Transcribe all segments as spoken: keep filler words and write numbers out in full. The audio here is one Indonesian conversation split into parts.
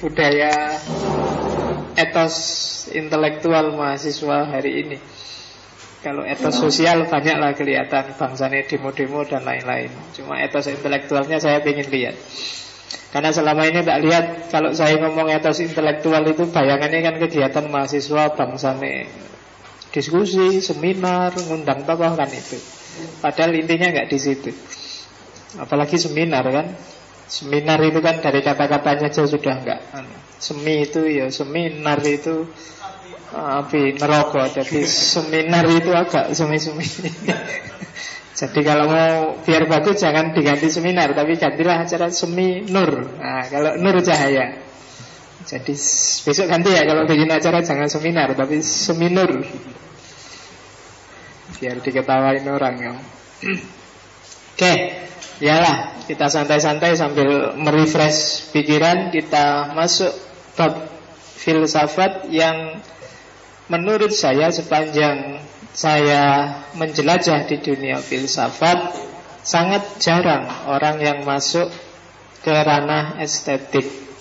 budaya etos intelektual mahasiswa hari ini. Kalau etos sosial banyaklah kelihatan bangsanya demo-demo dan lain-lain. Cuma etos intelektualnya saya ingin lihat. Karena selama ini tak lihat. Kalau saya ngomong etos intelektual itu bayangannya kan kegiatan mahasiswa bangsanya diskusi, seminar, ngundang tokoh kan itu. Padahal intinya nggak di situ. Apalagi seminar kan. Seminar itu kan dari kata-katanya aja sudah nggak. Semi itu ya seminar itu api neraka. Jadi seminar itu agak semi-semi. Jadi kalau mau biar bagus jangan diganti seminar, tapi gantilah acara semi nur. Nah, kalau nur cahaya. Jadi besok ganti ya, kalau bikin acara jangan seminar tapi semi nur, biar diketawain orang ya. Oke, yalah kita santai-santai sambil merefresh pikiran. Kita masuk bab filsafat yang menurut saya sepanjang saya menjelajah di dunia filsafat sangat jarang orang yang masuk ke ranah estetik.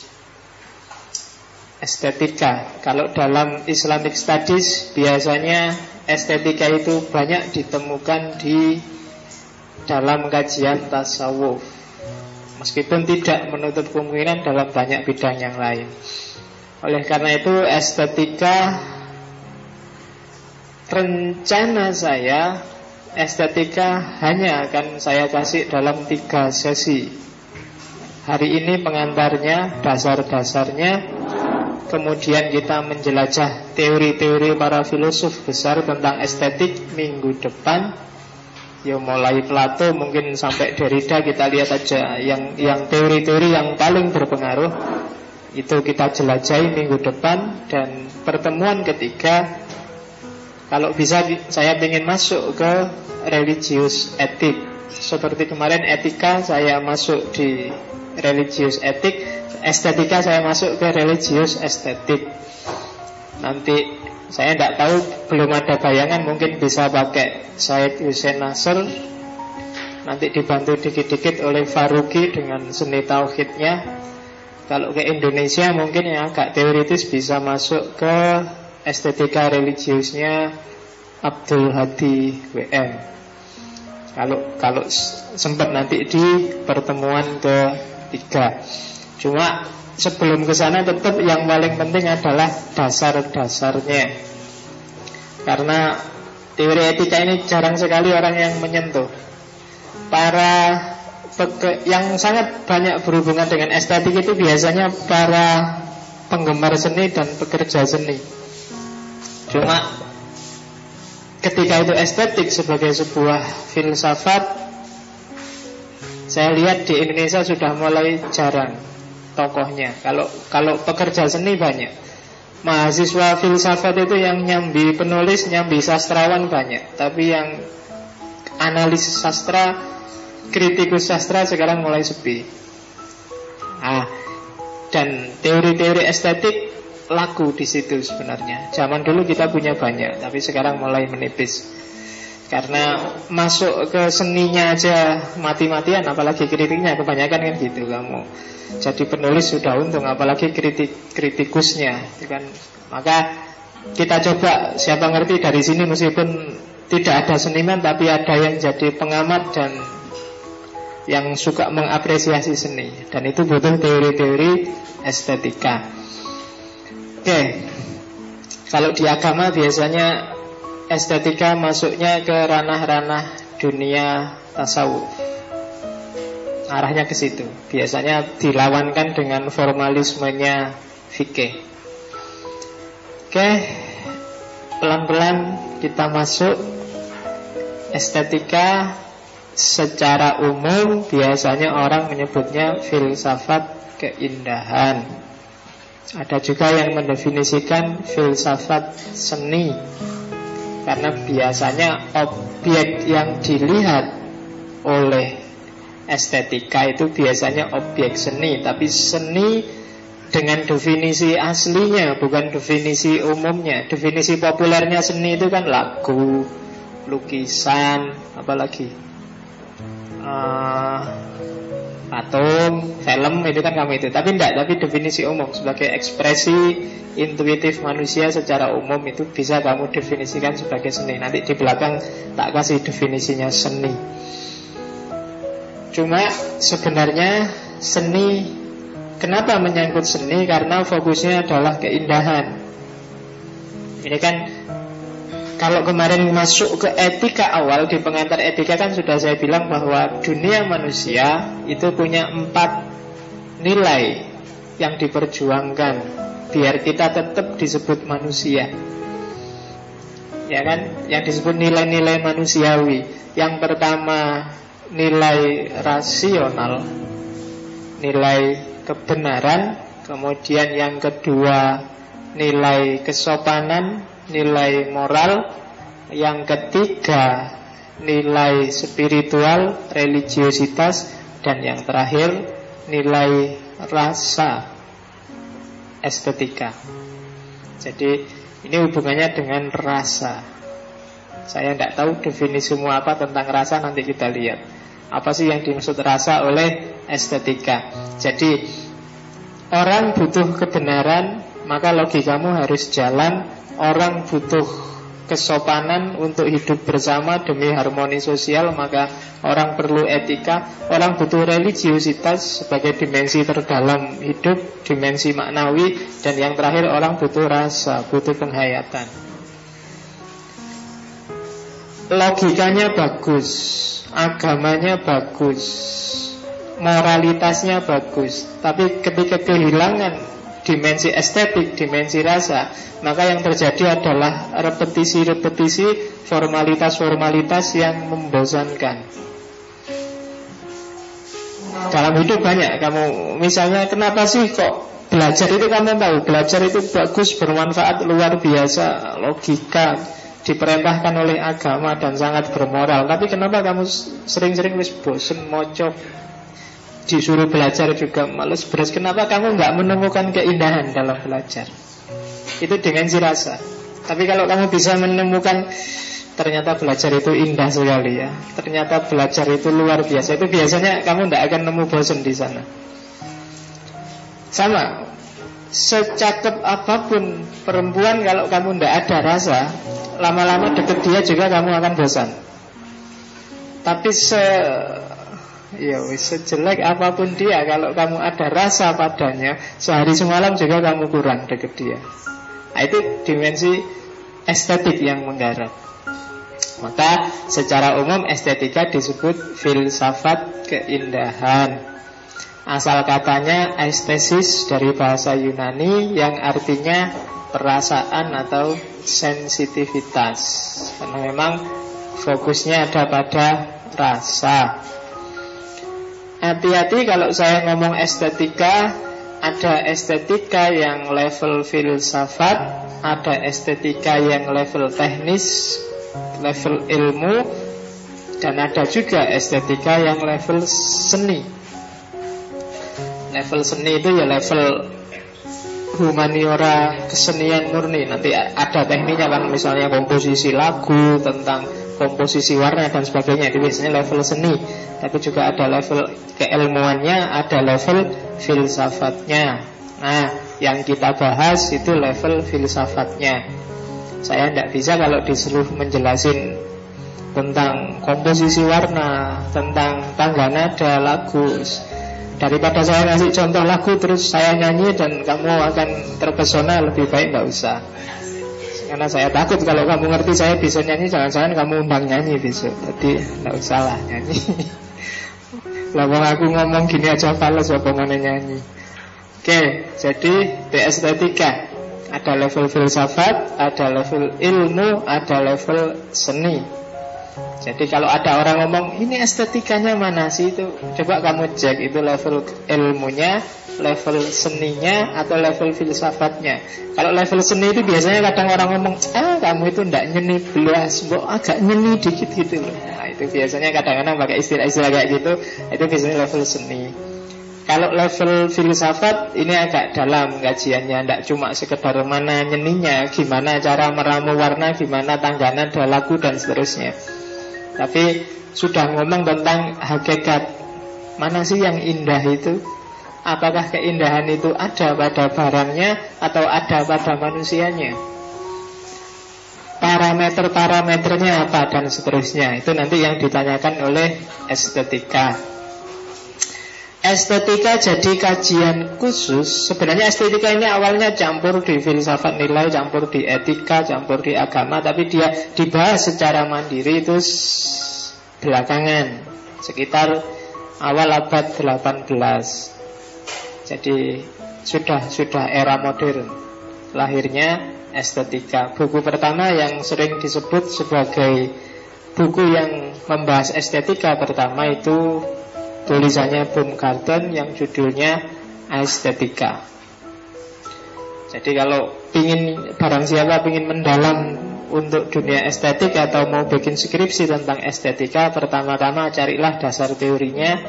Estetika, kalau dalam Islamic Studies biasanya estetika itu banyak ditemukan di dalam kajian tasawuf, meskipun tidak menutup kemungkinan dalam banyak bidang yang lain. Oleh karena itu estetika, rencana saya estetika hanya akan saya kasih dalam tiga sesi. Hari ini pengantarnya, dasar-dasarnya. Kemudian kita menjelajah teori-teori para filosof besar tentang estetik minggu depan. Ya mulai Plato mungkin sampai Derrida, kita lihat aja yang yang teori-teori yang paling berpengaruh. Itu kita jelajahi minggu depan. Dan pertemuan ketiga, kalau bisa saya ingin masuk ke religious etik. Seperti kemarin etika saya masuk di religious etik, estetika saya masuk ke religious estetik. Nanti saya tidak tahu, belum ada bayangan, mungkin bisa pakai Seyyed Hossein Nasr. Nanti dibantu dikit-dikit oleh Faruqi dengan seni tauhidnya. Kalau ke Indonesia mungkin yang agak teoritis bisa masuk ke estetika religiusnya Abdul Hadi W M. Kalau kalau sempat nanti di pertemuan ketiga. Cuma sebelum ke sana tetap yang paling penting adalah dasar-dasarnya. Karena teori etika ini jarang sekali orang yang menyentuh. Para yang sangat banyak berhubungan dengan estetik itu biasanya para penggemar seni dan pekerja seni. Cuma ketika itu estetik sebagai sebuah filsafat, saya lihat di Indonesia sudah mulai jarang tokohnya. Kalau kalau pekerja seni banyak, mahasiswa filsafat itu yang nyambi penulis, nyambi sastrawan banyak. Tapi yang analis sastra, kritikus sastra sekarang mulai sepi. Ah, dan teori-teori estetik laku di situ sebenarnya. Zaman dulu kita punya banyak, tapi sekarang mulai menipis. Karena masuk ke seninya aja mati-matian, apalagi kritiknya, kebanyakan kan gitu kamu. Jadi penulis sudah untung, apalagi kritik kritikusnya, kan? Maka kita coba, siapa ngerti dari sini meskipun tidak ada seniman, tapi ada yang jadi pengamat dan yang suka mengapresiasi seni. Dan itu butuh teori-teori estetika. Oke, kalau di agama biasanya estetika masuknya ke ranah-ranah dunia tasawuf. Arahnya ke situ. Biasanya dilawankan dengan formalismenya fikih. Oke, pelan-pelan kita masuk. Estetika secara umum biasanya orang menyebutnya filsafat keindahan. Ada juga yang mendefinisikan filsafat seni. Karena biasanya objek yang dilihat oleh estetika itu biasanya objek seni. Tapi seni dengan definisi aslinya, bukan definisi umumnya. Definisi populernya seni itu kan lagu, lukisan, apalagi uh, atom, film itu kan kamu itu. Tapi enggak, tapi definisi umum sebagai ekspresi intuitif manusia secara umum itu bisa kamu definisikan sebagai seni. Nanti di belakang tak kasih definisinya seni. Cuma sebenarnya seni, kenapa menyangkut seni? Karena fokusnya adalah keindahan. Ini kan kalau kemarin masuk ke etika awal, di pengantar etika kan sudah saya bilang bahwa dunia manusia itu punya empat nilai yang diperjuangkan biar kita tetap disebut manusia. Ya kan? Yang disebut nilai-nilai manusiawi. Yang pertama nilai rasional, nilai kebenaran. Kemudian yang kedua nilai kesopanan, nilai moral. Yang ketiga nilai spiritual, religiositas. Dan yang terakhir nilai rasa, estetika. Jadi ini hubungannya dengan rasa. Saya tidak tahu definisi semua apa tentang rasa, nanti kita lihat apa sih yang dimaksud rasa oleh estetika. Jadi orang butuh kebenaran, maka logikamu harus jalan. Orang butuh kesopanan untuk hidup bersama demi harmoni sosial, maka orang perlu etika. Orang butuh religiositas sebagai dimensi terdalam hidup, dimensi maknawi. Dan yang terakhir orang butuh rasa, butuh penghayatan. Logikanya bagus, agamanya bagus, moralitasnya bagus, tapi ketika kehilangan dimensi estetik, dimensi rasa, maka yang terjadi adalah repetisi-repetisi, formalitas-formalitas yang membosankan. Dalam hidup banyak kamu, misalnya kenapa sih kok belajar itu, kamu tahu belajar itu bagus, bermanfaat, luar biasa, logika, diperintahkan oleh agama dan sangat bermoral. Tapi kenapa kamu sering-sering wis bosen mocok? Disuruh belajar juga males beres. Kenapa kamu nggak menemukan keindahan dalam belajar? Itu dimensi rasa. Tapi kalau kamu bisa menemukan, ternyata belajar itu indah sekali ya, ternyata belajar itu luar biasa, itu biasanya kamu nggak akan nemu bosan di sana. Sama, secakep apapun perempuan, kalau kamu nggak ada rasa, lama-lama deket dia juga kamu akan bosan. Tapi se ya, sejelek apapun dia, kalau kamu ada rasa padanya, sehari semalam juga kamu kurang dekat dia. Nah, itu dimensi estetik yang menggarap. Maka secara umum estetika disebut filsafat keindahan. Asal katanya estesis dari bahasa Yunani, yang artinya perasaan atau sensitivitas. Karena memang fokusnya ada pada rasa. Hati-hati kalau saya ngomong estetika. Ada estetika yang level filsafat, ada estetika yang level teknis, level ilmu, dan ada juga estetika yang level seni. Level seni itu ya level humaniora, kesenian murni. Nanti ada tekniknya kan, misalnya komposisi lagu, tentang komposisi warna dan sebagainya. Itu biasanya level seni. Tapi juga ada level keilmuannya, ada level filsafatnya. Nah, yang kita bahas itu level filsafatnya. Saya tidak bisa kalau disuruh menjelasin tentang komposisi warna, tentang tangga nada lagu. Daripada saya ngasih contoh lagu terus saya nyanyi dan kamu akan terpesona, lebih baik nggak usah. Karena saya takut kalau kamu ngerti saya bisa nyanyi, jangan-jangan kamu undang nyanyi besok. Jadi nggak usah lah nyanyi. Lawang aku ngomong gini aja fales, wabangannya nyanyi. Oke, jadi di estetika ada level filsafat, ada level ilmu, ada level seni. Jadi kalau ada orang ngomong ini estetikanya mana sih, itu coba kamu cek, itu level ilmunya, level seninya, atau level filsafatnya. Kalau level seni itu biasanya kadang orang ngomong, ah kamu itu ndak nyeni belas, mbok agak nyeni dikit gitu loh. Nah, itu biasanya kadang-kadang pakai istilah-istilah kayak gitu. Itu biasanya level seni. Kalau level filsafat ini agak dalam kajiannya, ndak cuma sekedar mana nyeninya, gimana cara meramu warna, gimana tangga nada lagu dan seterusnya. Tapi sudah ngomong tentang hakikat. Mana sih yang indah itu? Apakah keindahan itu ada pada barangnya atau ada pada manusianya? Parameter-parameternya apa dan seterusnya. Itu nanti yang ditanyakan oleh estetika. Estetika jadi kajian khusus. Sebenarnya estetika ini awalnya campur di filsafat nilai, campur di etika, campur di agama. Tapi dia dibahas secara mandiri itu belakangan, sekitar awal abad delapan belas. Jadi sudah sudah era modern lahirnya estetika. Buku pertama yang sering disebut sebagai buku yang membahas estetika pertama itu tulisannya Baumgarten yang judulnya Estetika. Jadi kalau ingin, barang siapa ingin mendalam untuk dunia estetik atau mau bikin skripsi tentang estetika, pertama-tama carilah dasar teorinya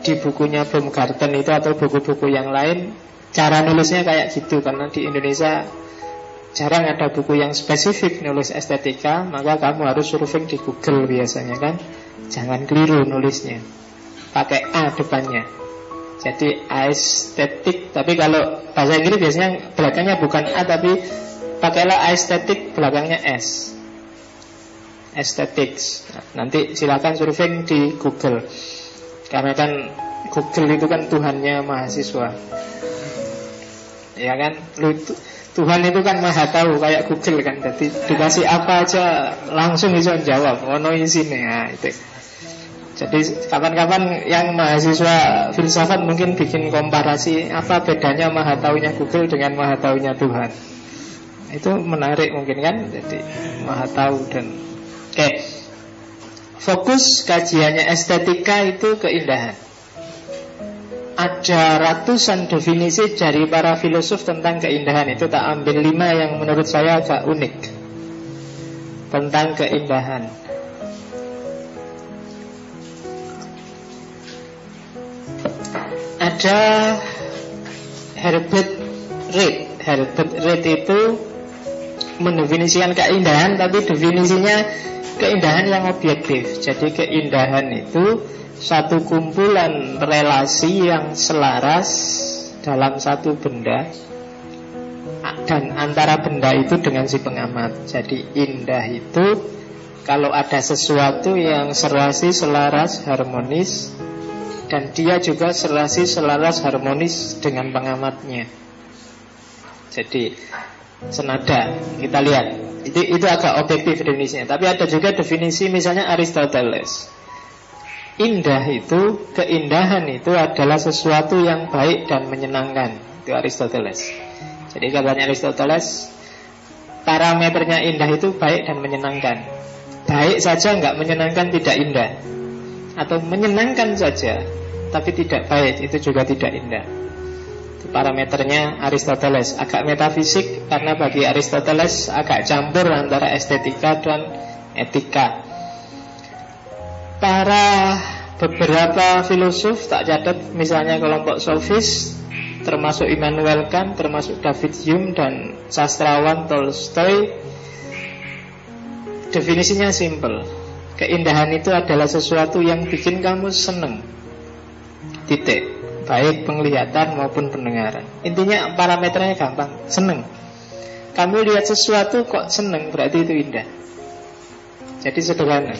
di bukunya Baumgarten itu atau buku-buku yang lain. Cara nulisnya kayak gitu, karena di Indonesia jarang ada buku yang spesifik nulis estetika, maka kamu harus surfing di Google biasanya kan. Jangan keliru nulisnya, pakai A depannya. Jadi aesthetic, tapi kalau bahasa Inggris biasanya belakangnya bukan A, tapi pakailah aesthetic belakangnya S. Aesthetics. Nah, nanti silakan surfing di Google. Karena kan Google itu kan Tuhannya mahasiswa. Ya kan? Lucu. Tuhan itu kan maha tahu, kayak Google kan. Jadi dikasih apa aja langsung bisa jawab. Ono isine ya itu. Jadi kapan-kapan yang mahasiswa filsafat mungkin bikin komparasi apa bedanya maha taunya Google dengan maha taunya Tuhan. Itu menarik mungkin kan. Jadi maha tahu dan oke. Okay. Fokus kajiannya estetika itu keindahan. Ada ratusan definisi dari para filosof tentang keindahan. Itu tak ambil lima yang menurut saya agak unik tentang keindahan. Ada Herbert Read. Herbert Read itu mendefinisikan keindahan, tapi definisinya keindahan yang objektif. Jadi keindahan itu satu kumpulan relasi yang selaras dalam satu benda dan antara benda itu dengan si pengamat. Jadi indah itu kalau ada sesuatu yang serasi, selaras, harmonis, dan dia juga serasi, selaras, harmonis dengan pengamatnya. Jadi senada. Kita lihat Itu, itu agak objektif definisinya. Tapi ada juga definisi misalnya Aristoteles. Indah itu, keindahan itu adalah sesuatu yang baik dan menyenangkan. Itu Aristoteles. Jadi katanya Aristoteles, parameternya indah itu baik dan menyenangkan. Baik saja nggak menyenangkan tidak indah, atau menyenangkan saja tapi tidak baik, itu juga tidak indah. Itu parameternya Aristoteles. Agak metafisik karena bagi Aristoteles agak campur antara estetika dan etika. Para beberapa filosof, tak catat misalnya kelompok sofis, termasuk Immanuel Kant, termasuk David Hume, dan sastrawan Tolstoy, definisinya simple. Keindahan itu adalah sesuatu yang bikin kamu seneng. Titik. Baik penglihatan maupun pendengaran. Intinya parameternya gampang, seneng. Kamu lihat sesuatu kok seneng, berarti itu indah. Jadi sederhana.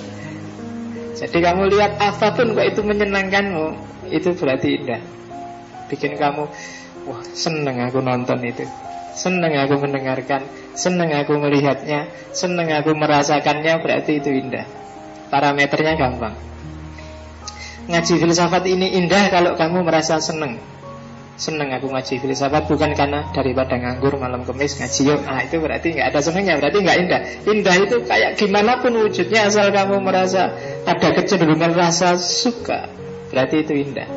Jadi kamu lihat apapun kok itu menyenangkanmu, itu berarti indah. Bikin kamu, wah seneng aku nonton itu, seneng aku mendengarkan, seneng aku melihatnya, seneng aku merasakannya, berarti itu indah. Parameternya gampang. Ngaji filsafat ini indah kalau kamu merasa seneng. Seneng aku ngaji filsafat, bukan karena daripada nganggur malam kemis ngaji yuk. Ah itu berarti gak ada senengnya, berarti gak indah. Indah itu kayak gimana pun wujudnya, asal kamu merasa ada kecenderungan rasa suka, berarti itu indah.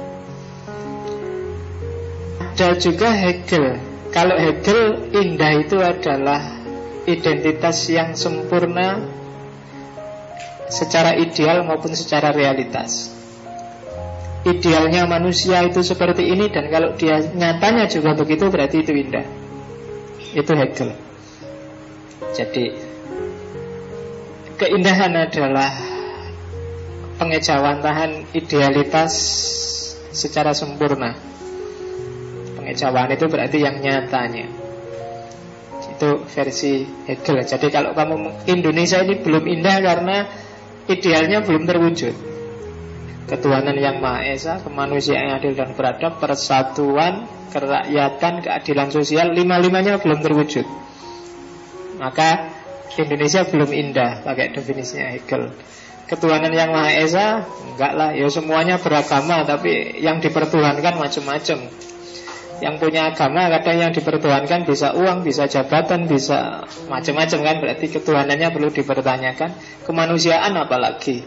Ada juga Hegel. Kalau Hegel, indah itu adalah identitas yang sempurna secara ideal maupun secara realitas. Idealnya manusia itu seperti ini, dan kalau dia nyatanya juga begitu, berarti itu indah. Itu Hegel. Jadi keindahan adalah pengejauhantahan idealitas secara sempurna. Pengejauhan itu berarti yang nyatanya. Itu versi Hegel. Jadi kalau kamu, Indonesia ini belum indah karena idealnya belum terwujud. Ketuhanan yang Maha Esa, kemanusiaan yang adil dan beradab, persatuan, kerakyatan, keadilan sosial, lima-limanya belum terwujud. Maka Indonesia belum indah, pakai definisinya Hegel. Ketuhanan yang Maha Esa, enggak lah, ya semuanya beragama, tapi yang dipertuhankan macam-macam. Yang punya agama kadang yang dipertuhankan bisa uang, bisa jabatan, bisa macam-macam kan. Berarti ketuhanannya perlu dipertanyakan. Kemanusiaan apalagi.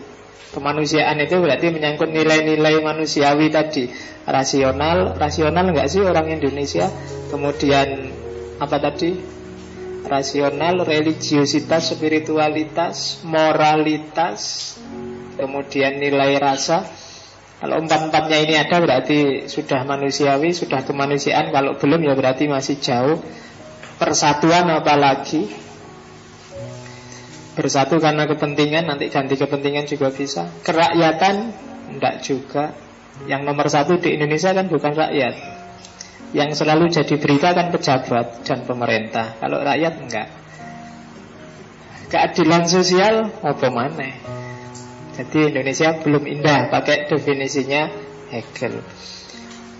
Kemanusiaan itu berarti menyangkut nilai-nilai manusiawi tadi. Rasional, rasional enggak sih orang Indonesia? Kemudian apa tadi? Rasional, religiositas, spiritualitas, moralitas, kemudian nilai rasa. Kalau empat-empatnya ini ada berarti sudah manusiawi, sudah kemanusiaan. Kalau belum ya berarti masih jauh. Persatuan apalagi. Bersatu karena kepentingan, nanti ganti kepentingan juga bisa. Kerakyatan, enggak juga. Yang nomor satu di Indonesia kan bukan rakyat. Yang selalu jadi berita kan pejabat dan pemerintah. Kalau rakyat enggak. Keadilan sosial, apa maneh. Jadi Indonesia belum indah, pakai definisinya Hegel.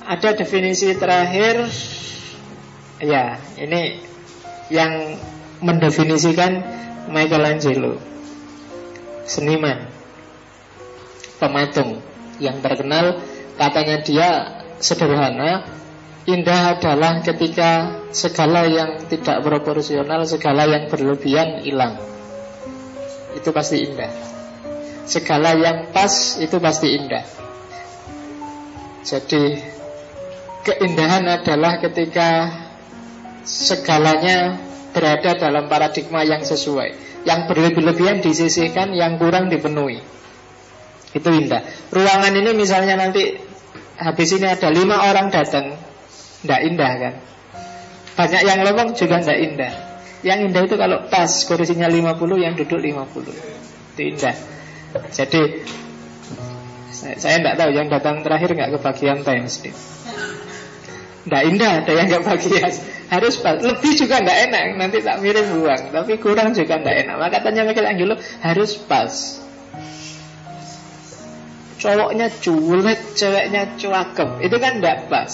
Ada definisi terakhir, ya ini yang mendefinisikan Michelangelo, seniman, pematung yang terkenal. Katanya dia sederhana, indah adalah ketika segala yang tidak proporsional, segala yang berlebihan hilang. Itu pasti indah. Segala yang pas itu pasti indah. Jadi keindahan adalah ketika segalanya berada dalam paradigma yang sesuai. Yang berlebih-lebihan disisihkan, yang kurang dipenuhi. Itu indah. Ruangan ini misalnya nanti habis ini ada lima orang datang, tidak indah kan. Banyak yang lowong juga tidak indah. Yang indah itu kalau pas, kursinya lima puluh, yang duduk lima puluh. Itu indah. Jadi saya tidak tahu yang datang terakhir nggak kebagian Times New. Nggak indah, ada yang nggak bagian. Harus lebih juga nggak enak, nanti tak mirip uang. Tapi kurang juga nggak enak. Maka katanya Michelangelo harus pas. Cowoknya culet, ceweknya cuakem, itu kan nggak pas.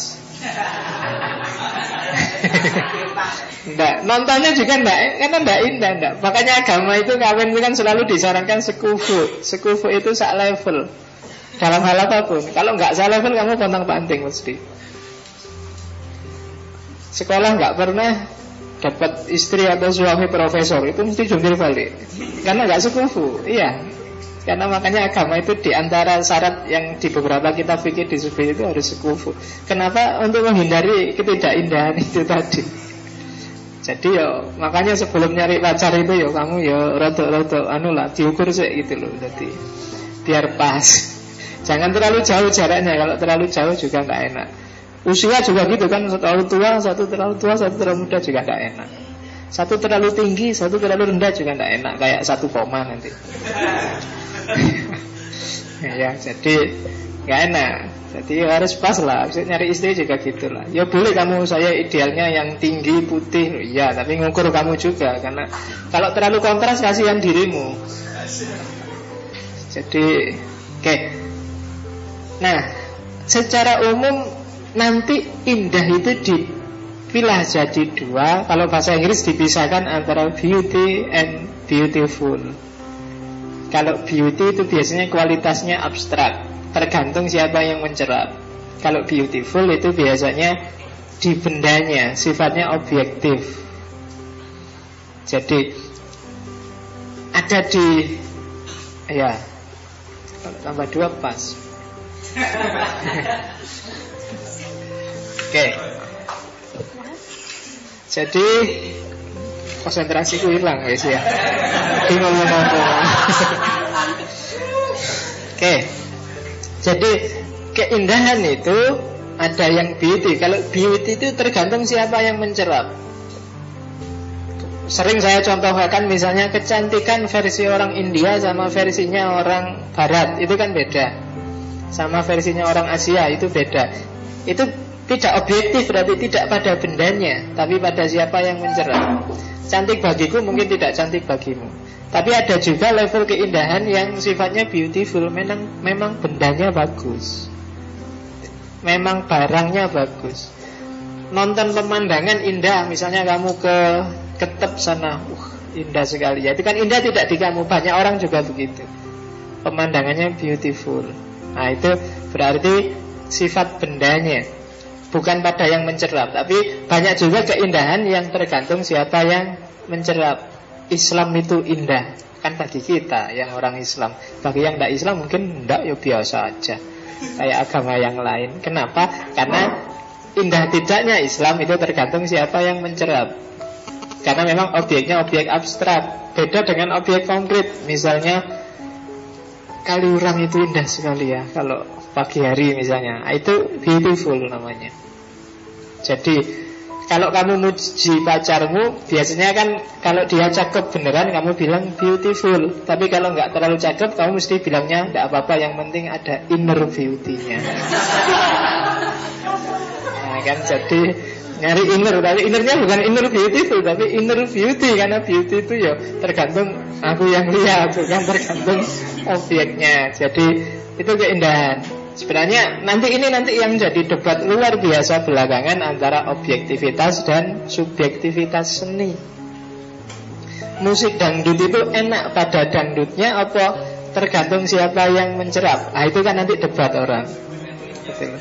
Nggak, nontonnya juga nggak, karena nggak indah, nggak. Makanya agama itu kawin itu kan selalu disarankan sekufu. Sekufu itu sak level. Dalam hal apapun. Kalau nggak sak level kamu pontang-panting mesti. Sekolah nggak pernah dapat istri atau suami profesor, itu mesti jungkir balik. Karena nggak sekufu, iya. Karena makanya agama itu diantara syarat yang di beberapa kitab fikih disebut itu harus sekufu. Kenapa? Untuk menghindari ketidakindahan itu tadi. Jadi yo makanya sebelum nyari pacar itu yo kamu yo rodok-rodok anu lah diukur sih gitu loh. Jadi biar pas. Jangan terlalu jauh jaraknya. Kalau terlalu jauh juga nggak enak. Usia juga gitu kan, terlalu tua satu terlalu tua satu terlalu muda juga nggak enak. Satu terlalu tinggi satu terlalu rendah juga nggak enak. Kayak satu koma nanti. Ya jadi nggak enak. Jadi harus pas lah. Maksudnya nyari istri juga gitulah. Ya boleh kamu, saya idealnya yang tinggi putih, iya, tapi ngukur kamu juga. Karena kalau terlalu kontras kasihan dirimu. Jadi oke okay. Nah secara umum nanti indah itu dipilah jadi dua. Kalau bahasa Inggris dipisahkan antara beauty and beautiful. Kalau beauty itu biasanya kualitasnya abstrak, tergantung siapa yang mencerap. Kalau beautiful itu biasanya di bendanya, sifatnya objektif. Jadi ada di, ya, kalau tambah dua pas. Oke okay. Jadi konsentrasiku hilang guys ya. Oke. Jadi keindahan itu ada yang beauty. Kalau beauty itu tergantung siapa yang mencerap. Sering saya contohkan misalnya kecantikan versi orang India sama versinya orang Barat itu kan beda. Sama versinya orang Asia itu beda. Itu tidak objektif, berarti tidak pada bendanya, tapi pada siapa yang mencerah. Cantik bagiku mungkin tidak cantik bagimu. Tapi ada juga level keindahan yang sifatnya beautiful. Memang, memang bendanya bagus, memang barangnya bagus. Nonton pemandangan indah, misalnya kamu ke Ketep sana, uh, indah sekali ya. Itu kan indah tidak di kamu, banyak orang juga begitu. Pemandangannya beautiful. Nah itu berarti sifat bendanya, bukan pada yang mencerap. Tapi banyak juga keindahan yang tergantung siapa yang mencerap. Islam itu indah, kan bagi kita yang orang Islam. Bagi yang tidak Islam mungkin tidak, ya biasa aja, kayak agama yang lain. Kenapa? Karena indah tidaknya Islam itu tergantung siapa yang mencerap. Karena memang objeknya objek abstrak, beda dengan objek konkret. Misalnya Kaliurang itu indah sekali ya, kalau pagi hari misalnya, itu beautiful namanya. Jadi kalau kamu muji pacarmu, biasanya kan kalau dia cakep beneran kamu bilang beautiful. Tapi kalau nggak terlalu cakep kamu mesti bilangnya nggak apa-apa, yang penting ada inner beauty-nya. Nah kan, jadi nyari inner, tapi innernya bukan inner beautiful, tapi inner beauty. Karena beauty itu ya tergantung aku yang lihat, bukan tergantung objeknya. Jadi itu keindahan. Sebenarnya nanti ini nanti yang jadi debat luar biasa belakangan antara objektivitas dan subjektivitas seni. Musik dangdut itu enak pada dangdutnya apa tergantung siapa yang mencerap. Ah itu kan nanti debat orang. Betul.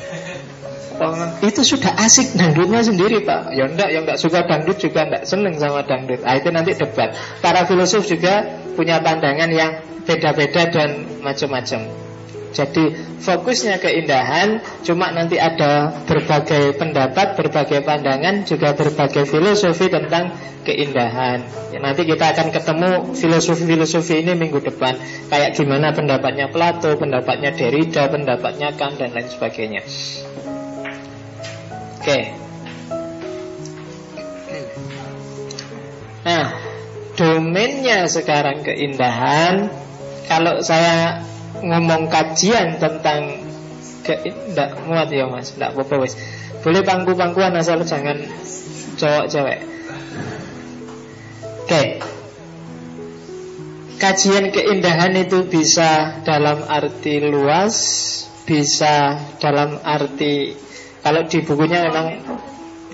Itu sudah asik dangdutnya sendiri Pak. Ya enggak, yang enggak suka dangdut juga enggak seneng sama dangdut. Ah itu nanti debat. Para filosof juga punya pandangan yang beda-beda dan macam-macam. Jadi fokusnya keindahan, cuma nanti ada berbagai pendapat, berbagai pandangan, juga berbagai filosofi tentang keindahan. Ya, nanti kita akan ketemu filosofi-filosofi ini minggu depan. Kayak gimana pendapatnya Plato, pendapatnya Derrida, pendapatnya Kant dan lain sebagainya. Oke. Okay. Nah, domainnya sekarang keindahan. Kalau saya ngomong kajian tentang keindahan, enggak muat ya Mas, enggak apa-apa wis. Boleh pangku-pangkuan asal jangan cowok-cewek. Oke. Okay. Kajian keindahan itu bisa dalam arti luas, bisa dalam arti, kalau di bukunya memang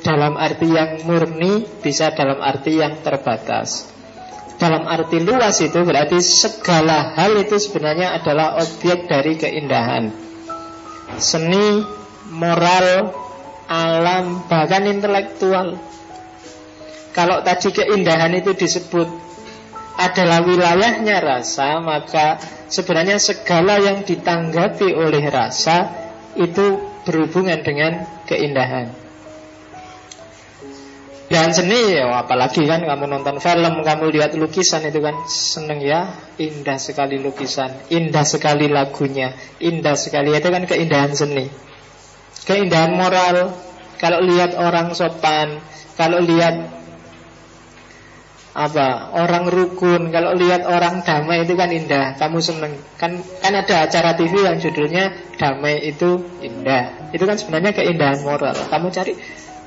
dalam arti yang murni, bisa dalam arti yang terbatas. Dalam arti luas itu berarti segala hal itu sebenarnya adalah objek dari keindahan. Seni, moral, alam, bahkan intelektual. Kalau tadi keindahan itu disebut adalah wilayahnya rasa, maka sebenarnya segala yang ditanggapi oleh rasa itu berhubungan dengan keindahan. Dan seni ya, apalagi kan kamu nonton film, kamu lihat lukisan itu kan seneng ya, indah sekali lukisan, indah sekali lagunya, indah sekali, itu kan keindahan seni. Keindahan moral, kalau lihat orang sopan, kalau lihat apa orang rukun, kalau lihat orang damai itu kan indah, kamu seneng. Kan kan ada acara T V yang judulnya damai itu indah. Itu kan sebenarnya keindahan moral. Kamu cari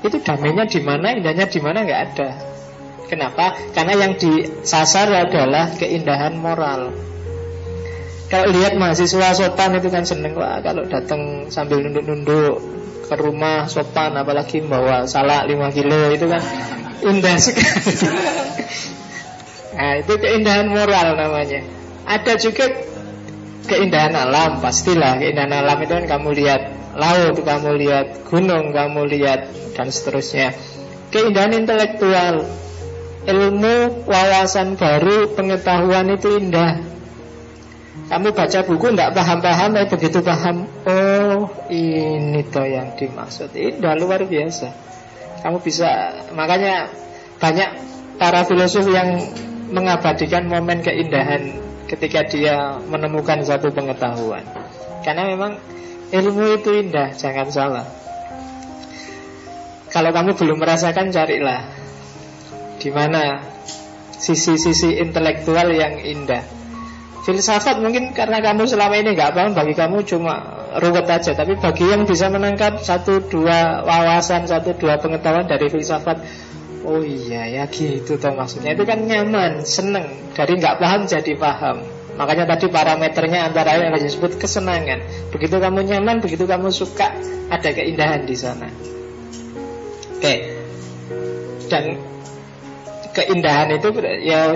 itu damainya di mana, indahnya di mana, nggak ada. Kenapa? Karena yang disasar adalah keindahan moral. Kalau lihat mahasiswa sopan itu kan seneng. Wah, kalau datang sambil nunduk-nunduk ke rumah sopan, apalagi bawa salak lima kilo, itu kan indah sekali. Nah itu keindahan moral namanya. Ada juga keindahan alam, pastilah. Keindahan alam itu kan kamu lihat laut, kamu lihat gunung, kamu lihat dan seterusnya. Keindahan intelektual, ilmu, wawasan baru, pengetahuan itu indah. Kamu baca buku tidak paham-paham, eh begitu paham, oh ini toh yang dimaksud. Indah luar biasa. Kamu bisa, makanya banyak para filosof yang mengabadikan momen keindahan ketika dia menemukan satu pengetahuan. Karena memang ilmu itu indah, jangan salah. Kalau kamu belum merasakan, carilah di mana sisi-sisi intelektual yang indah. Filsafat mungkin karena kamu selama ini nggak paham, bagi kamu cuma ruwet aja. Tapi bagi yang bisa menangkap satu dua wawasan, satu dua pengetahuan dari filsafat, oh iya ya gitu toh maksudnya. Itu kan nyaman, seneng. Dari nggak paham jadi paham. Makanya tadi parameternya antara yang disebut kesenangan. Begitu kamu nyaman, begitu kamu suka, ada keindahan di sana. Oke, okay. Dan keindahan itu ya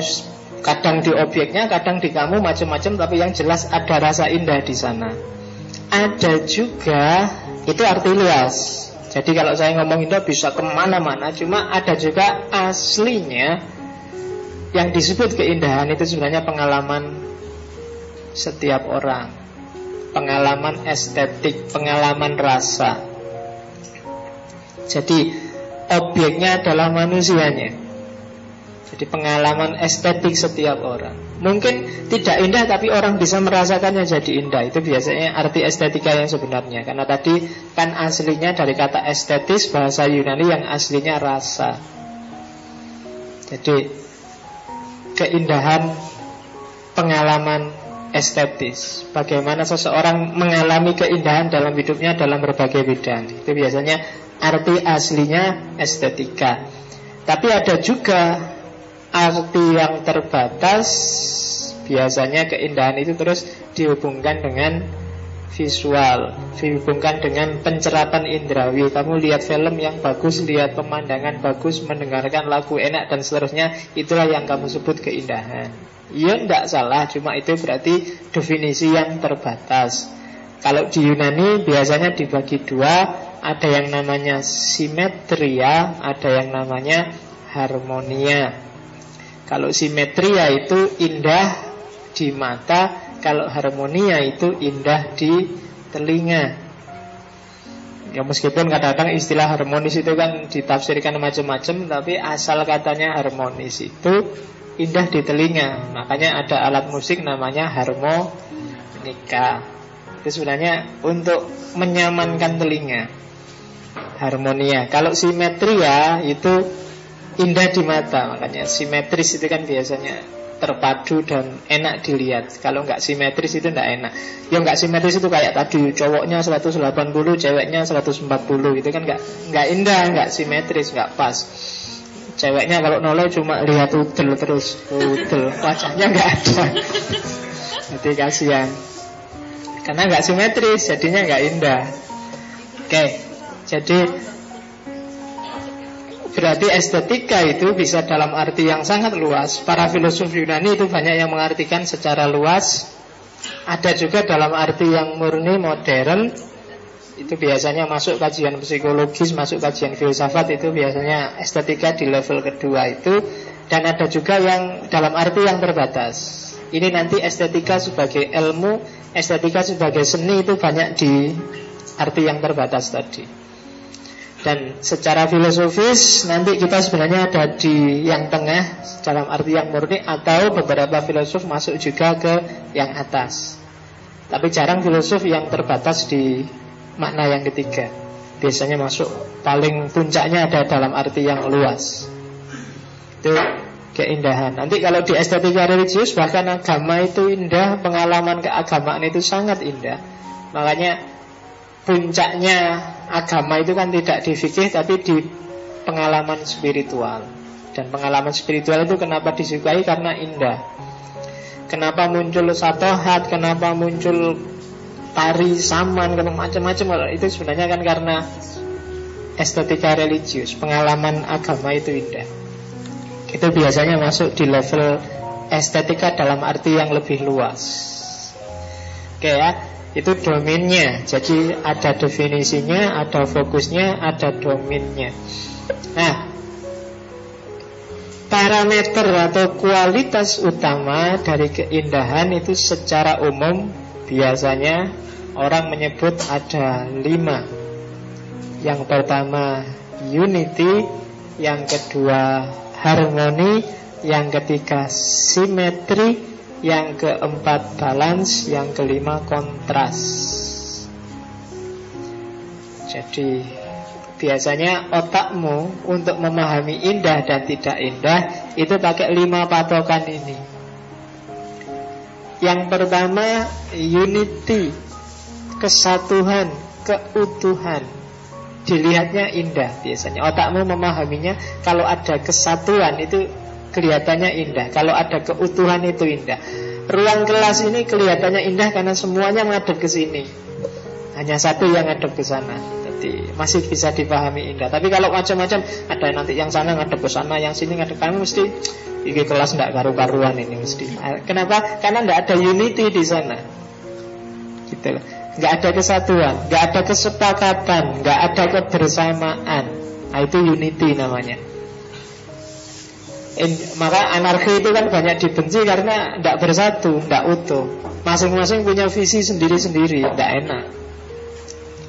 kadang di objeknya, kadang di kamu, macam-macam. Tapi yang jelas ada rasa indah di sana. Ada juga, itu arti luas. Jadi kalau saya ngomong indah bisa kemana-mana. Cuma ada juga aslinya. Yang disebut keindahan itu sebenarnya pengalaman setiap orang, pengalaman estetik, pengalaman rasa. Jadi objeknya adalah manusianya. Jadi pengalaman estetik setiap orang. Mungkin tidak indah tapi orang bisa merasakannya jadi indah. Itu biasanya arti estetika yang sebenarnya. Karena tadi kan aslinya dari kata estetis, bahasa Yunani yang aslinya rasa. Jadi keindahan pengalaman estetis, bagaimana seseorang mengalami keindahan dalam hidupnya dalam berbagai bidang. Itu biasanya arti aslinya estetika. Tapi ada juga arti yang terbatas. Biasanya keindahan itu terus dihubungkan dengan visual, dihubungkan dengan pencerapan indrawi. Kamu lihat film yang bagus, lihat pemandangan bagus, mendengarkan lagu enak dan seterusnya. Itulah yang kamu sebut keindahan. Iya, tidak salah, cuma itu berarti definisi yang terbatas. Kalau di Yunani biasanya dibagi dua, ada yang namanya simetria, ada yang namanya harmonia. Kalau simetria itu indah di mata, kalau harmonia itu indah di telinga. Ya meskipun kadang-kadang istilah harmonis itu kan ditafsirkan macam-macam, tapi asal katanya harmonis itu indah di telinga. Makanya ada alat musik namanya harmonika. Itu sebenarnya untuk menyamankan telinga, harmonia. Kalau simetria itu indah di mata. Makanya simetris itu kan biasanya terpadu dan enak dilihat. Kalau nggak simetris itu nggak enak. Yang nggak simetris itu kayak tadi, cowoknya seratus delapan puluh, ceweknya seratus empat puluh. Itu kan nggak nggak indah, nggak simetris, nggak pas. Ceweknya kalau noleh cuma lihat udel terus, udel, wajahnya nggak ada. Nanti kasihan. Karena nggak simetris, jadinya nggak indah. Oke, jadi berarti estetika itu bisa dalam arti yang sangat luas. Para filosof Yunani itu banyak yang mengartikan secara luas. Ada juga dalam arti yang murni modern. Itu biasanya masuk kajian psikologis, masuk kajian filsafat. Itu biasanya estetika di level kedua itu. Dan ada juga yang dalam arti yang terbatas. Ini nanti estetika sebagai ilmu, estetika sebagai seni itu banyak di arti yang terbatas tadi. Dan secara filosofis nanti kita sebenarnya ada di yang tengah dalam arti yang murni, atau beberapa filosof masuk juga ke yang atas. Tapi jarang filosof yang terbatas di makna yang ketiga. Biasanya masuk paling puncaknya ada dalam arti yang luas. Itu keindahan. Nanti kalau di estetika religius, bahkan agama itu indah, pengalaman keagamaan itu sangat indah. Makanya puncaknya agama itu kan tidak di fikih, tapi di pengalaman spiritual. Dan pengalaman spiritual itu kenapa disukai? Karena indah. Kenapa muncul satohat, kenapa muncul tari saman, macam-macam. Itu sebenarnya kan karena estetika religius, pengalaman agama itu indah. Itu biasanya masuk di level estetika dalam arti yang lebih luas. Oke ya, itu domainnya. Jadi ada definisinya, ada fokusnya, ada domainnya. Nah, parameter atau kualitas utama dari keindahan itu secara umum biasanya orang menyebut ada lima. Yang pertama unity, yang kedua harmoni, yang ketiga simetri, yang keempat balance, yang kelima kontras. Jadi Biasanya otakmu untuk memahami indah dan tidak indah itu pakai lima patokan ini. Yang pertama, unity, kesatuan, keutuhan. Dilihatnya indah biasanya. Otakmu memahaminya kalau ada kesatuan itu kelihatannya indah, kalau ada keutuhan itu indah. Ruang kelas ini kelihatannya indah karena semuanya menghadap ke sini. Hanya satu yang menghadap ke sana. Jadi masih bisa dipahami indah. Tapi kalau macam-macam, ada nanti yang sana menghadap ke sana, yang sini menghadap ke sana, mesti ini kelas tidak karu-karuan ini mesti. Kenapa? Karena tidak ada unity di sana. Gitu loh. Nggak ada kesatuan, nggak ada kesepakatan, nggak ada kebersamaan. Nah, itu unity namanya. In, maka anarki itu kan banyak dibenci karena tidak bersatu, tidak utuh. Masing-masing punya visi sendiri-sendiri, tidak enak,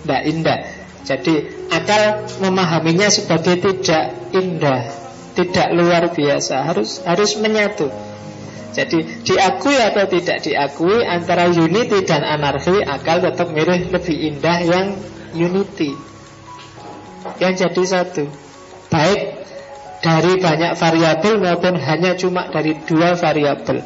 tidak indah. Jadi akal memahaminya sebagai tidak indah, tidak luar biasa. Harus harus menyatu. Jadi diakui atau tidak diakui, antara unity dan anarki, akal tetap milih lebih indah yang unity, yang jadi satu. Baik dari banyak variabel maupun hanya cuma dari dua variabel.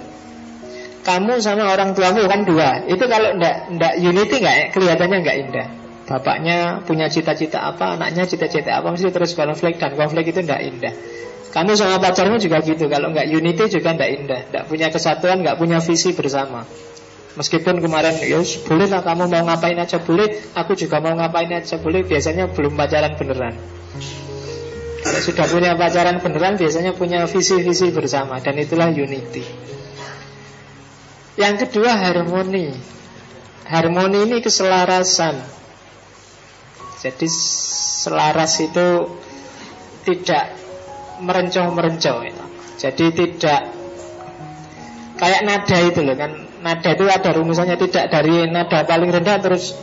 Kamu sama orang tuamu kan dua. Itu kalau ndak ndak unity nggak, kelihatannya nggak indah. Bapaknya punya cita-cita apa, anaknya cita-cita apa, mesti terus konflik, dan konflik itu ndak indah. Kamu sama pacarmu juga gitu. Kalau nggak unity juga ndak indah. Ndak punya kesatuan, nggak punya visi bersama. Meskipun kemarin yes, boleh lah kamu mau ngapain aja boleh, aku juga mau ngapain aja boleh. Biasanya belum pacaran beneran. Kalau sudah punya pacaran beneran, biasanya punya visi-visi bersama, dan itulah unity. Yang kedua, harmoni. Harmoni ini keselarasan. Jadi selaras itu tidak merencong-merencong. Jadi tidak kayak nada itu loh kan. Nada itu ada rumusannya, tidak dari nada paling rendah terus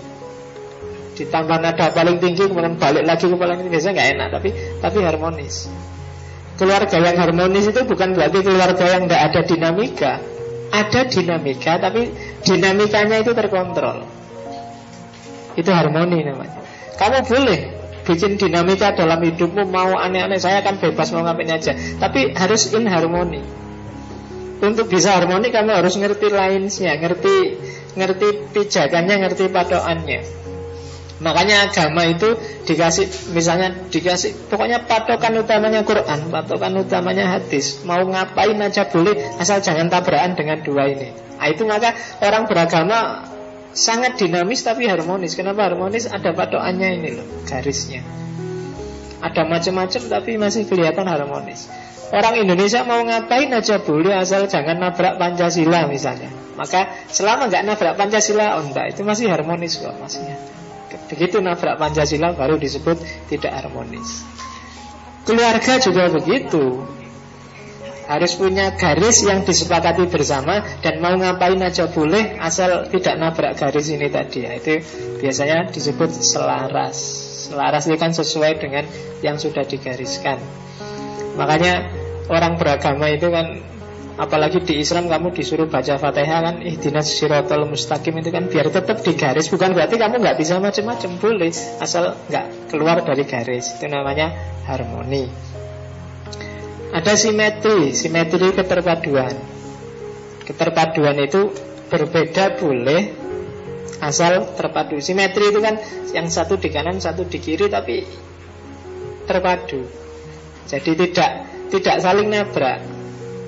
ditambah nada paling tinggi kemudian balik lagi ke paling tinggi. Biasanya nggak enak, tapi tapi harmonis. Keluarga yang harmonis itu bukan berarti keluarga yang nggak ada dinamika. Ada dinamika, tapi dinamikanya itu terkontrol. Itu harmoni namanya. Kamu boleh bikin dinamika dalam hidupmu, mau aneh-aneh, saya akan bebas mau ngapain aja, tapi harus in harmoni. Untuk bisa harmoni kamu harus ngerti lines-nya, ngerti ngerti pijakannya, ngerti patokannya. Makanya agama itu dikasih, misalnya dikasih, pokoknya patokan utamanya Quran, patokan utamanya hadis. Mau ngapain aja boleh, asal jangan tabrakan dengan dua ini. Nah, itu maka orang beragama sangat dinamis tapi harmonis. Kenapa harmonis? Ada patokannya ini loh, garisnya. Ada macam-macam tapi masih kelihatan harmonis. Orang Indonesia mau ngapain aja boleh, asal jangan nabrak Pancasila misalnya. Maka selama nggak nabrak Pancasila, oh enggak, itu masih harmonis kok, masih. Begitu nabrak Pancasila baru disebut tidak harmonis. Keluarga juga begitu. Harus punya garis yang disepakati bersama, dan mau ngapain aja boleh asal tidak nabrak garis ini tadi. Itu biasanya disebut selaras. Selaras itu kan sesuai dengan yang sudah digariskan. Makanya orang beragama itu kan, apalagi di Islam kamu disuruh baca Fatihah kan, ihdinas siratal mustaqim, itu kan biar tetap di garis. Bukan berarti kamu nggak bisa macam-macam, boleh asal nggak keluar dari garis. Itu namanya harmoni. Ada simetri. Simetri keterpaduan. Keterpaduan itu berbeda boleh asal terpadu. Simetri itu kan yang satu di kanan, satu di kiri, tapi terpadu. Jadi tidak tidak saling nabrak.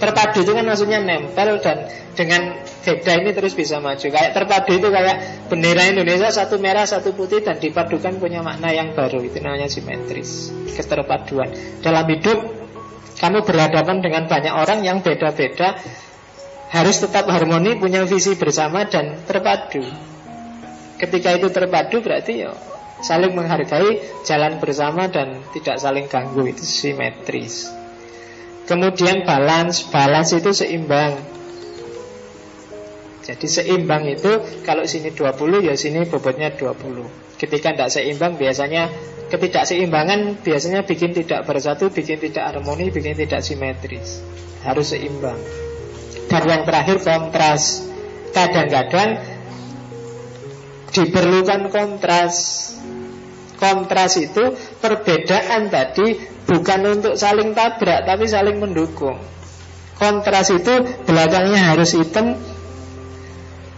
Terpadu itu kan maksudnya nempel, dan dengan beda ini terus bisa maju. Kayak terpadu itu kayak bendera Indonesia, satu merah satu putih, dan dipadukan punya makna yang baru. Itu namanya simetris, keterpaduan. Dalam hidup kamu berhadapan dengan banyak orang yang beda-beda, harus tetap harmoni, punya visi bersama dan terpadu. Ketika itu terpadu berarti ya saling menghargai, jalan bersama dan tidak saling ganggu. Itu simetris. Kemudian balance. Balance itu seimbang. Jadi seimbang itu kalau sini dua puluh ya sini bobotnya dua puluh. Ketika tidak seimbang biasanya, ketidakseimbangan biasanya bikin tidak bersatu, bikin tidak harmoni, bikin tidak simetris. Harus seimbang. Dan yang terakhir, kontras. Kadang-kadang diperlukan kontras. kontras itu, perbedaan tadi bukan untuk saling tabrak, tapi saling mendukung. Kontras itu belakangnya harus hitam,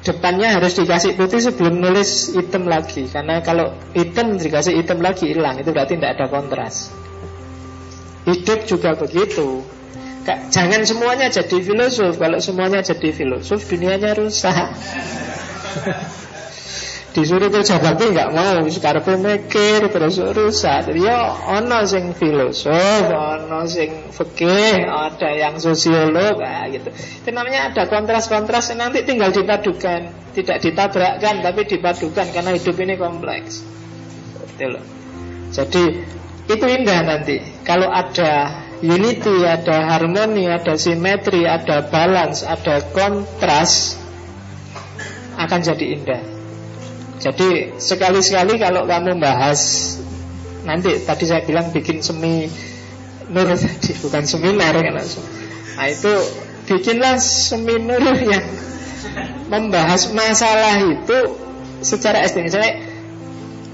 depannya harus dikasih putih sebelum nulis hitam lagi. Karena kalau hitam dikasih hitam lagi hilang, itu berarti tidak ada kontras. Hidup juga begitu. Jangan semuanya jadi filosof. Kalau semuanya jadi filosof, dunianya rusak. Disuruh kerja bakti nggak mau, sekarang pemikir terus rusak. Ya, ono sing filosof, ono sing fikih, ada yang sosiolog, ah gitu. Itu namanya ada kontras-kontras. Nanti tinggal dipadukan, tidak ditabrakkan, tapi dipadukan karena hidup ini kompleks. Jadi itu indah nanti. Kalau ada unity, ada harmoni, ada simetri, ada balance, ada kontras, akan jadi indah. Jadi sekali-sekali kalau kamu bahas, nanti tadi saya bilang bikin semi nur tadi, bukan seminar kan langsung. Nah itu bikinlah semi nur yang membahas masalah itu secara estetik. Misalnya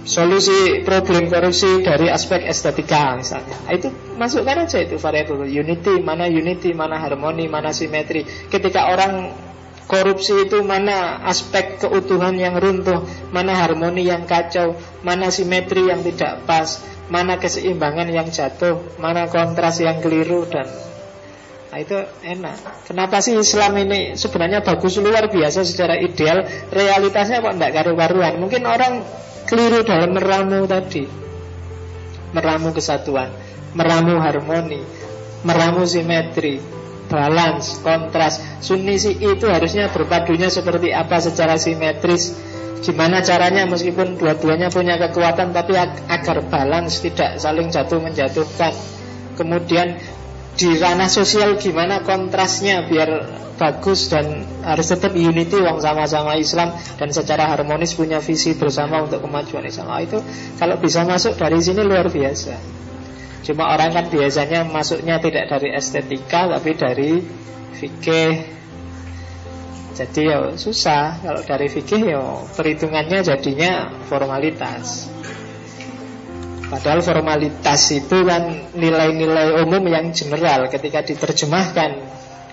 solusi problem korupsi dari aspek estetika misalnya, itu masukkan aja itu variabel unity, mana unity, mana harmoni, mana simetri. Ketika orang korupsi itu mana aspek keutuhan yang runtuh, mana harmoni yang kacau, mana simetri yang tidak pas, mana keseimbangan yang jatuh, mana kontras yang keliru. Dan nah, itu enak. Kenapa sih Islam ini sebenarnya bagus, luar biasa secara ideal, realitasnya kok tidak karu-karuan? Mungkin orang keliru dalam meramu tadi. Meramu kesatuan, meramu harmoni, meramu simetri, balance, kontras. Sunni Syi'i itu harusnya berpadunya seperti apa secara simetris. Gimana caranya meskipun dua-duanya punya kekuatan, tapi agar balance, tidak saling jatuh menjatuhkan. Kemudian di ranah sosial gimana kontrasnya biar bagus dan harus tetap unity, wong sama-sama Islam dan secara harmonis punya visi bersama untuk kemajuan Islam. Nah, itu kalau bisa masuk dari sini luar biasa. Cuma orang kan biasanya masuknya tidak dari estetika tapi dari fikih. Jadi ya susah kalau dari fikih, ya perhitungannya jadinya formalitas. Padahal formalitas itu kan nilai-nilai umum yang general. Ketika diterjemahkan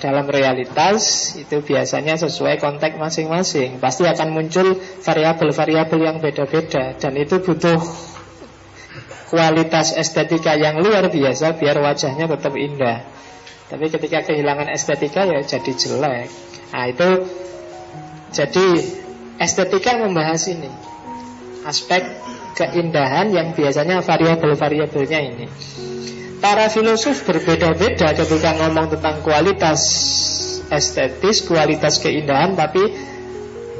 dalam realitas, itu biasanya sesuai konteks masing-masing. Pasti akan muncul variabel-variabel yang beda-beda. Dan itu butuh kualitas estetika yang luar biasa biar wajahnya tetap indah. Tapi ketika kehilangan estetika, ya jadi jelek. Nah itu, jadi estetika membahas ini, aspek keindahan yang biasanya variabel-variabelnya ini. Para filosof berbeda-beda ketika ngomong tentang kualitas estetis, kualitas keindahan, tapi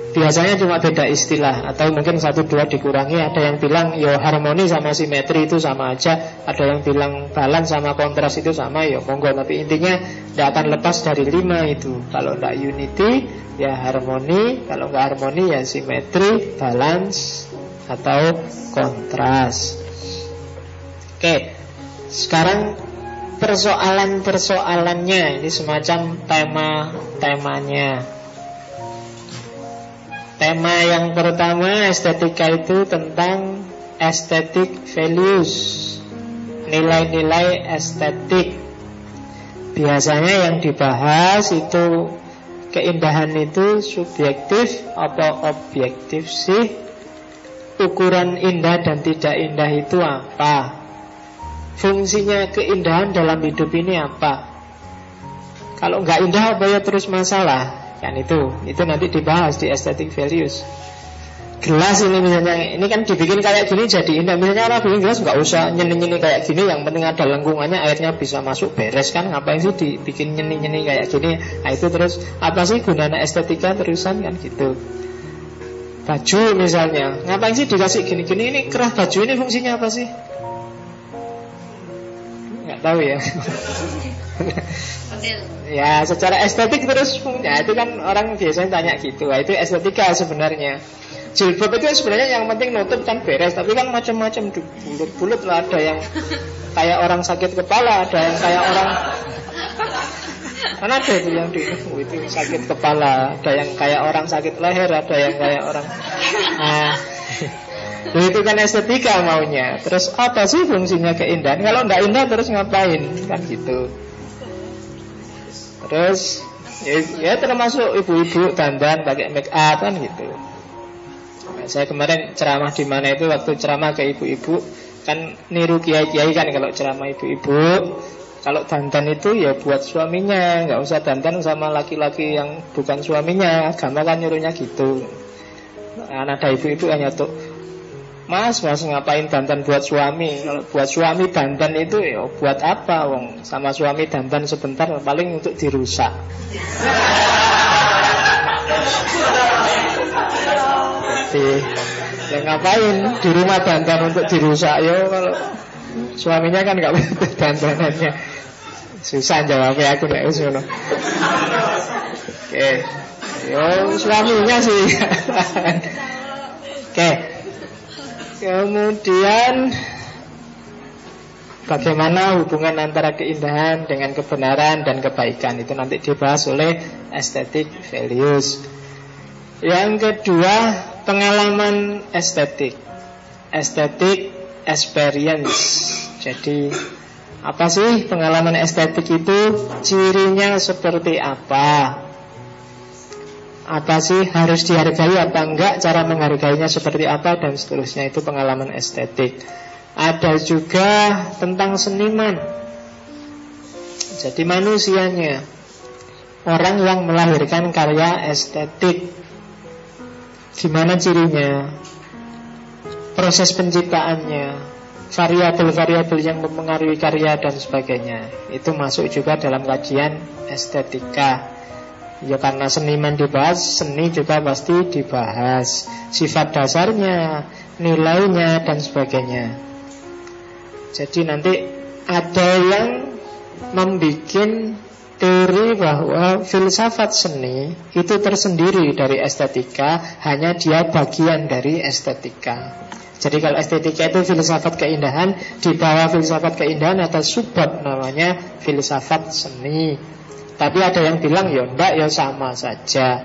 biasanya cuma beda istilah atau mungkin satu dua dikurangi. Ada yang bilang ya harmoni sama simetri itu sama aja, ada yang bilang balance sama kontras itu sama, ya monggo, tapi intinya tidak akan lepas dari lima itu. Kalau tidak unity ya harmoni, kalau nggak harmoni ya simetri, balance atau kontras. Oke, sekarang persoalan-persoalannya ini semacam tema-temanya. Tema yang pertama estetika itu tentang aesthetic values, nilai-nilai estetik. Biasanya yang dibahas itu keindahan itu subjektif atau objektif sih? Ukuran indah dan tidak indah itu apa? Fungsinya keindahan dalam hidup ini apa? Kalau nggak indah apa ya terus masalah? Kan itu, itu nanti dibahas di aesthetic values. Gelas ini misalnya, ini kan dibikin kayak gini jadi indah. Misalnya orang bikin gelas nggak usah nyeni-nyeni kayak gini, yang penting ada lengkungannya, airnya bisa masuk, beres kan? Ngapain sih dibikin nyeni-nyeni kayak gini? Nah itu terus apa sih gunanya estetika terusan kan gitu? Baju misalnya, ngapain sih dikasih gini-gini? Ini kerah baju ini fungsinya apa sih? Nggak tahu ya. Ya secara estetik terus fungsinya. Itu kan orang biasanya tanya gitu. Itu estetika sebenarnya. Jilbab itu sebenarnya yang penting nutup kan beres. Tapi kan macam-macam, bulut-bulut lah. Ada yang kayak orang sakit kepala, ada yang kayak orang mana ada itu yang di oh, itu sakit kepala, ada yang kayak orang sakit leher, ada yang kayak orang. Nah, Loh, itu kan estetika maunya. Terus apa sih fungsinya keindahan? Kalau enggak indah terus ngapain? Kan gitu. Terus ya, ya termasuk ibu-ibu dandan pakai make up kan gitu. Nah, saya kemarin ceramah di mana itu, waktu ceramah ke ibu-ibu kan niru kiai-kiai kan, kalau ceramah ibu-ibu kalau dandan itu ya buat suaminya, nggak usah dandan sama laki-laki yang bukan suaminya. Agama kan nyuruhnya gitu. Nah, ada ibu-ibu hanya tuh, Mas, mas ngapain dandan buat suami? Kalau buat suami dandan itu ya buat apa? Wong sama suami dandan sebentar paling untuk dirusak. Jadi, ya ngapain di rumah dandan untuk dirusak? Yo, kalau suaminya kan nggak butuh dandanannya. Susah jawabnya aku nek usono. Oke, yo suaminya sih. Oke. Kemudian bagaimana hubungan antara keindahan dengan kebenaran dan kebaikan, itu nanti dibahas oleh aesthetic values. Yang kedua, pengalaman estetik, aesthetic experience. Jadi apa sih pengalaman estetik itu? Cirinya seperti apa? Apa sih harus dihargai apa enggak, cara menghargainya seperti apa, dan seterusnya. Itu pengalaman estetik. Ada juga tentang seniman. Jadi manusianya, orang yang melahirkan karya estetik. Gimana cirinya? Proses penciptaannya, variabel-variabel yang mempengaruhi karya dan sebagainya. Itu masuk juga dalam kajian estetika. Ya karena seniman dibahas, seni juga pasti dibahas. Sifat dasarnya, nilainya, dan sebagainya. Jadi nanti ada yang membuat teori bahwa filsafat seni itu tersendiri dari estetika, hanya dia bagian dari estetika. Jadi kalau estetika itu filsafat keindahan, di bawah filsafat keindahan ada subbab namanya filsafat seni. Tapi ada yang bilang ya enggak, ya sama saja.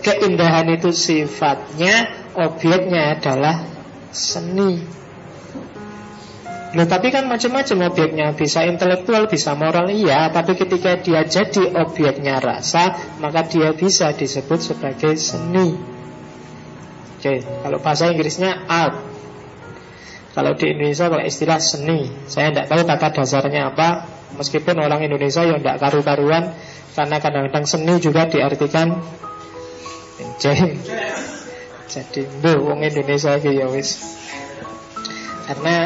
Keindahan itu sifatnya, objeknya adalah seni. Loh, tapi kan macam-macam objeknya. Bisa intelektual, bisa moral, iya. Tapi ketika dia jadi objeknya rasa, maka dia bisa disebut sebagai seni. Oke, kalau bahasa Inggrisnya art. Kalau di Indonesia kalau istilah seni, saya tidak tahu kata dasarnya apa. Meskipun orang Indonesia ya tidak karu-karuan, karena kadang-kadang seni juga diartikan jeng. Jadi bu, orang Indonesia itu ya wis. Karena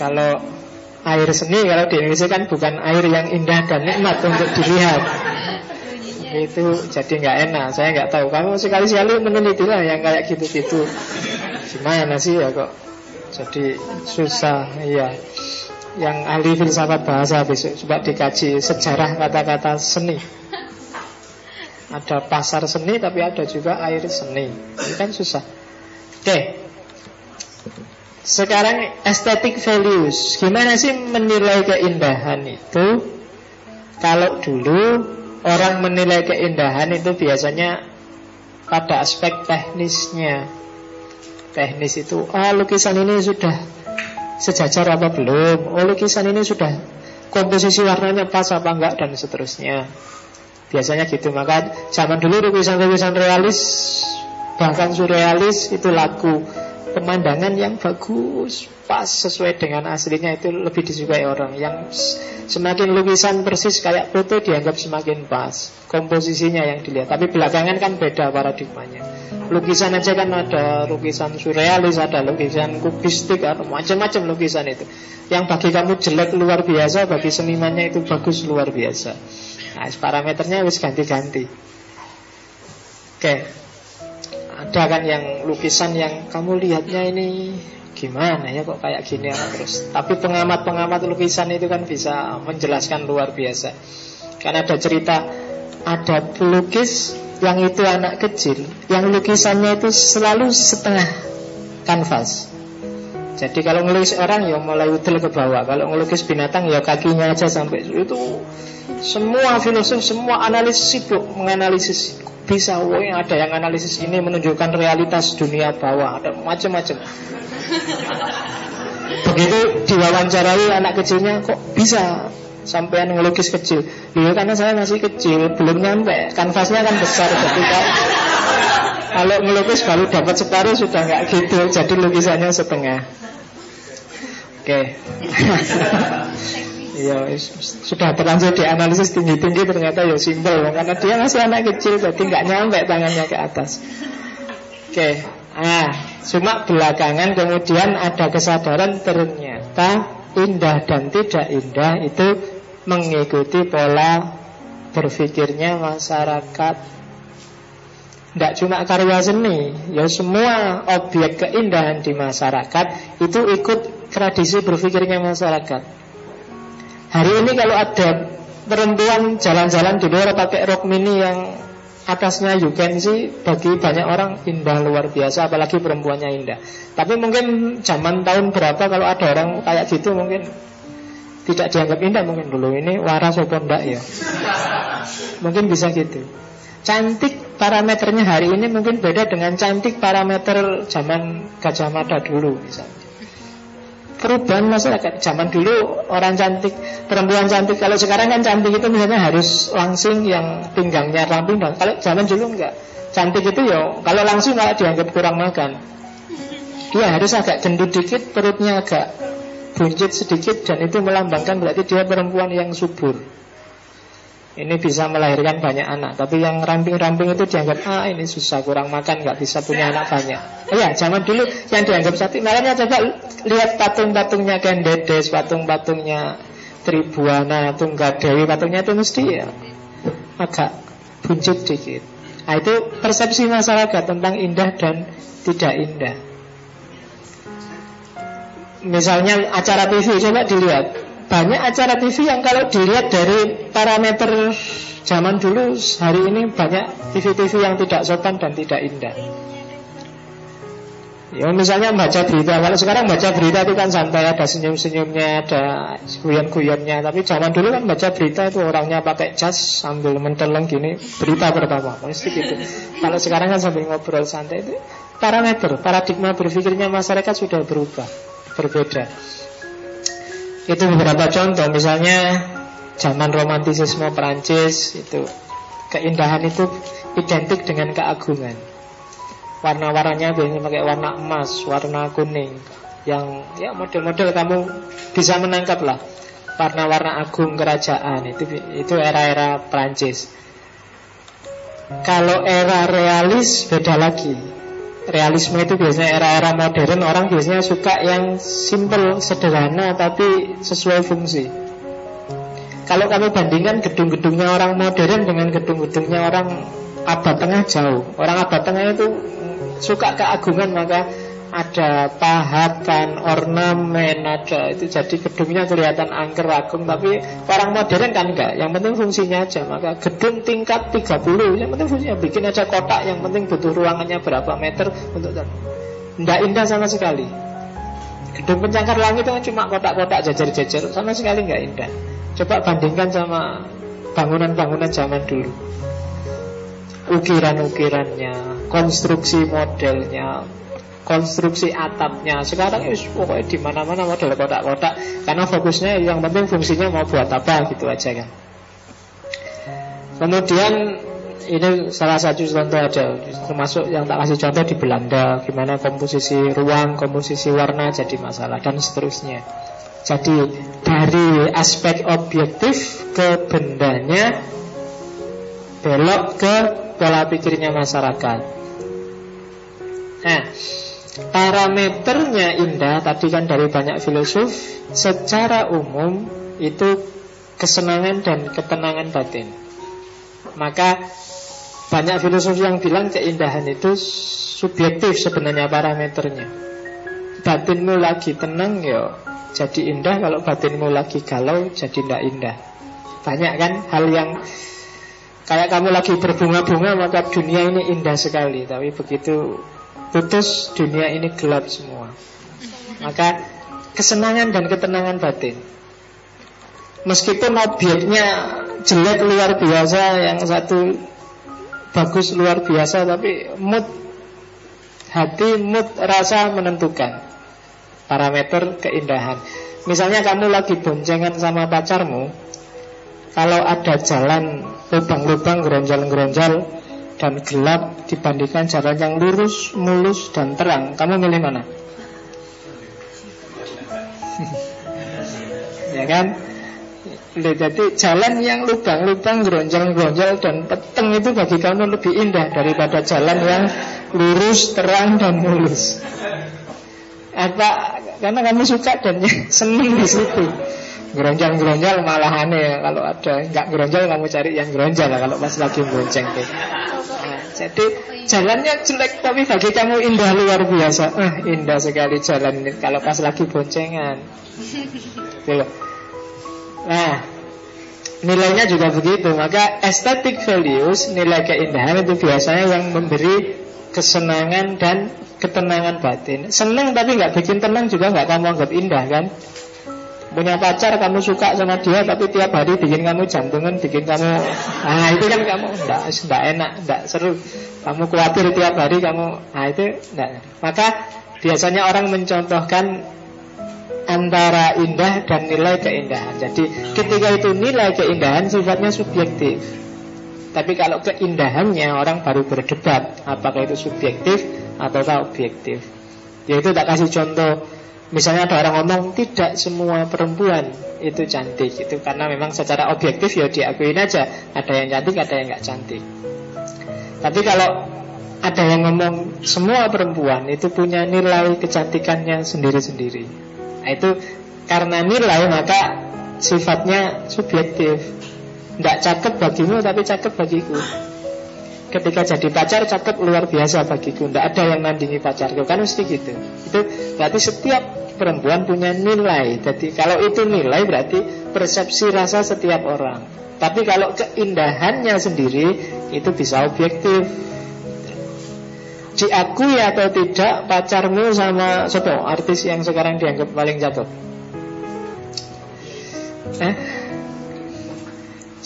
kalau air seni, kalau di Indonesia kan bukan air yang indah dan nikmat untuk dilihat. Itu jadi nggak enak. Saya nggak tahu. Kamu sekali-sekali meneliti lah yang kayak gitu-gitu. Gimana sih ya kok? Jadi susah ya. Yang ahli filsafat bahasa besok coba dikaji sejarah kata-kata seni. Ada pasar seni, tapi ada juga air seni. Ini kan susah. Oke. Sekarang aesthetic values. Gimana sih menilai keindahan itu? Kalau dulu orang menilai keindahan itu biasanya pada aspek teknisnya. Teknis itu, ah lukisan ini sudah sejajar apa belum? Oh, lukisan ini sudah komposisi warnanya pas apa enggak, dan seterusnya. Biasanya gitu. Maka zaman dulu lukisan-lukisan realis, bahkan surrealis itu laku. Pemandangan yang bagus, pas sesuai dengan aslinya itu lebih disukai orang. Yang semakin lukisan persis kayak foto dianggap semakin pas komposisinya yang dilihat. Tapi belakangan kan beda paradigmanya. Lukisan aja kan ada lukisan surrealis, ada lukisan kubistik, ada macam-macam lukisan itu. Yang bagi kamu jelek luar biasa, bagi senimannya itu bagus luar biasa. Nah, parameternya harus ganti-ganti. Oke, ada kan yang lukisan yang kamu lihatnya ini gimana ya kok kayak gini ya, terus. Tapi pengamat-pengamat lukisan itu kan bisa menjelaskan luar biasa. Karena ada cerita, ada pelukis yang itu anak kecil, yang lukisannya itu selalu setengah kanvas. Jadi kalau ngelukis orang ya mulai udel ke bawah, kalau ngelukis binatang ya kakinya aja sampai itu. Semua filosof, semua analis sibuk menganalisis Bisa woy, ada yang analisis ini menunjukkan realitas dunia bawah, ada macam-macam. Begitu diwawancarai anak kecilnya, kok bisa sampean ngelukis kecil? Ya karena saya masih kecil, belum nyampe. Kanvasnya kan besar, jadi kan kalau ngelukis baru dapat separuh sudah nggak gitu, jadi lukisannya setengah. Oke. Ya, sudah terlanjur dianalisis tinggi-tinggi, ternyata ya simpel, karena dia masih anak kecil, jadi nggak nyampe tangannya ke atas. Oke, ah, cuma belakangan kemudian ada kesadaran ternyata indah dan tidak indah itu mengikuti pola berpikirnya masyarakat. Nggak cuma karya seni, ya semua objek keindahan di masyarakat itu ikut tradisi berpikirnya masyarakat. Hari ini kalau ada perempuan jalan-jalan di luar pakai rok mini yang atasnya you can see, bagi banyak orang indah luar biasa, apalagi perempuannya indah. Tapi mungkin zaman tahun berapa kalau ada orang kayak gitu mungkin tidak dianggap indah, mungkin dulu ini waras apa enggak ya. Mungkin bisa gitu. Cantik parameternya hari ini mungkin beda dengan cantik parameter zaman Gajah Mada dulu misalnya. Perubahan masyarakat. Zaman dulu orang cantik, perempuan cantik. Kalau sekarang kan cantik itu misalnya harus langsing, yang pinggangnya ramping. Kalau zaman dulu enggak. Cantik itu ya kalau langsing malah dianggap kurang makan. Dia harus agak gendut dikit, perutnya agak buncit sedikit, dan itu melambangkan berarti dia perempuan yang subur. Ini bisa melahirkan banyak anak. Tapi yang ramping-ramping itu dianggap, ah ini susah, kurang makan, gak bisa punya anak banyak. Iya, zaman dulu yang dianggap cantik. Makanya coba lihat patung-patungnya Kendedes, patung-patungnya Tribuana, Tunggadewi, patungnya itu mesti ya agak buncit dikit. Nah, itu persepsi masyarakat tentang indah dan tidak indah. Misalnya acara T V, coba dilihat. Banyak acara T V yang kalau dilihat dari parameter zaman dulu, hari ini banyak T V-T V yang tidak sopan dan tidak indah. Ya misalnya baca berita, kalau sekarang baca berita itu kan santai, ada senyum-senyumnya, ada guyon-guyonnya. Tapi zaman dulu kan baca berita itu orangnya pakai jas sambil menteleng gini, berita pertama, mesti gitu. Kalau sekarang kan sambil ngobrol santai, itu parameter, paradigma berpikirnya masyarakat sudah berubah, berbeda. Itu beberapa contoh, misalnya zaman romantisisme Perancis itu keindahan itu identik dengan keagungan. Warna-warnanya biasanya pakai warna emas, warna kuning, yang ya model-model kamu bisa menangkap lah. Warna-warna agung kerajaan itu itu era-era Perancis. Kalau era realis beda lagi. Realisme itu biasanya era-era modern, orang biasanya suka yang simple, sederhana, tapi sesuai fungsi. Kalau kamu bandingkan gedung-gedungnya orang modern dengan gedung-gedungnya orang abad tengah jauh. Orang abad tengah itu suka keagungan, maka ada pahatan, ornamen, ada itu, jadi gedungnya kelihatan angker, agung. Tapi orang modern kan enggak, yang penting fungsinya aja. Maka gedung tingkat tiga puluh, yang penting fungsinya, bikin aja kotak, yang penting butuh ruangannya berapa meter untuk kan. Enggak indah sama sekali. Gedung pencakar langit itu cuma kotak-kotak jajar-jajar, sama sekali enggak indah. Coba bandingkan sama bangunan-bangunan zaman dulu. Ukiran-ukirannya, konstruksi modelnya, konstruksi atapnya. Sekarang ya pokoknya di mana-mana model kotak-kotak, karena fokusnya yang penting fungsinya mau buat apa, gitu aja kan. Kemudian ini salah satu contoh aja, termasuk yang tak kasih contoh di Belanda, gimana komposisi ruang, komposisi warna jadi masalah, dan seterusnya. Jadi dari aspek objektif ke bendanya, belok ke pola pikirnya masyarakat. Nah, parameternya indah tadi kan dari banyak filosof. Secara umum itu kesenangan dan ketenangan batin. Maka banyak filosof yang bilang keindahan itu subjektif sebenarnya parameternya. Batinmu lagi tenang ya jadi indah, kalau batinmu lagi galau jadi tidak indah. Banyak kan hal yang kayak kamu lagi berbunga-bunga maka dunia ini indah sekali, tapi begitu putus, dunia ini gelap semua. Maka kesenangan dan ketenangan batin, meskipun objeknya jelek luar biasa, yang satu bagus luar biasa, tapi mood hati, mood rasa menentukan parameter keindahan. Misalnya kamu lagi boncengan sama pacarmu, kalau ada jalan lubang-lubang, geronjal-geronjal dan gelap dibandingkan jalan yang lurus, mulus dan terang, kamu milih mana? Ya kan? Jadi jalan yang lubang-lubang, geronjal-geronjal dan peteng itu bagi kamu lebih indah daripada jalan yang lurus, terang dan mulus. Apa? Karena kamu suka dan seneng di situ. Geronjal-geronjal malah aneh. Kalau ada nggak geronjal kamu cari yang geronjal lah, kalau pas lagi bonceng deh. Nah, jadi jalannya jelek tapi bagi kamu indah luar biasa. Ah, indah sekali jalan ini kalau pas lagi boncengan. Gitu. Nah, nilainya juga begitu. Maka aesthetic values, nilai keindahan itu biasanya yang memberi kesenangan dan ketenangan batin. Senang tapi gak bikin tenang juga gak kamu anggap indah, kan? Punya pacar, kamu suka sama dia, tapi tiap hari bikin kamu jantungan, bikin kamu, ah itu kan kamu gak, gak enak, gak seru. Kamu khawatir tiap hari kamu, ah itu gak. Maka biasanya orang mencontohkan antara indah dan nilai keindahan. Jadi ketika itu nilai keindahan sifatnya subjektif. Tapi kalau keindahannya orang baru berdebat apakah itu subjektif ataukah objektif. Yaitu tak kasih contoh. Misalnya ada orang ngomong tidak semua perempuan itu cantik. Itu karena memang secara objektif ya diakuin aja, ada yang cantik, ada yang nggak cantik. Tapi kalau ada yang ngomong semua perempuan itu punya nilai kecantikannya sendiri-sendiri, itu karena nilai maka sifatnya subjektif. Tidak cakep bagimu tapi cakep bagiku. Ketika jadi pacar cakep luar biasa bagiku, tidak ada yang nandingi pacarku, kan mesti gitu. Itu berarti setiap perempuan punya nilai. Jadi kalau itu nilai berarti persepsi rasa setiap orang. Tapi kalau keindahannya sendiri itu bisa objektif. Diakui atau tidak pacarmu sama siapa artis yang sekarang dianggap paling jatuh? Eh?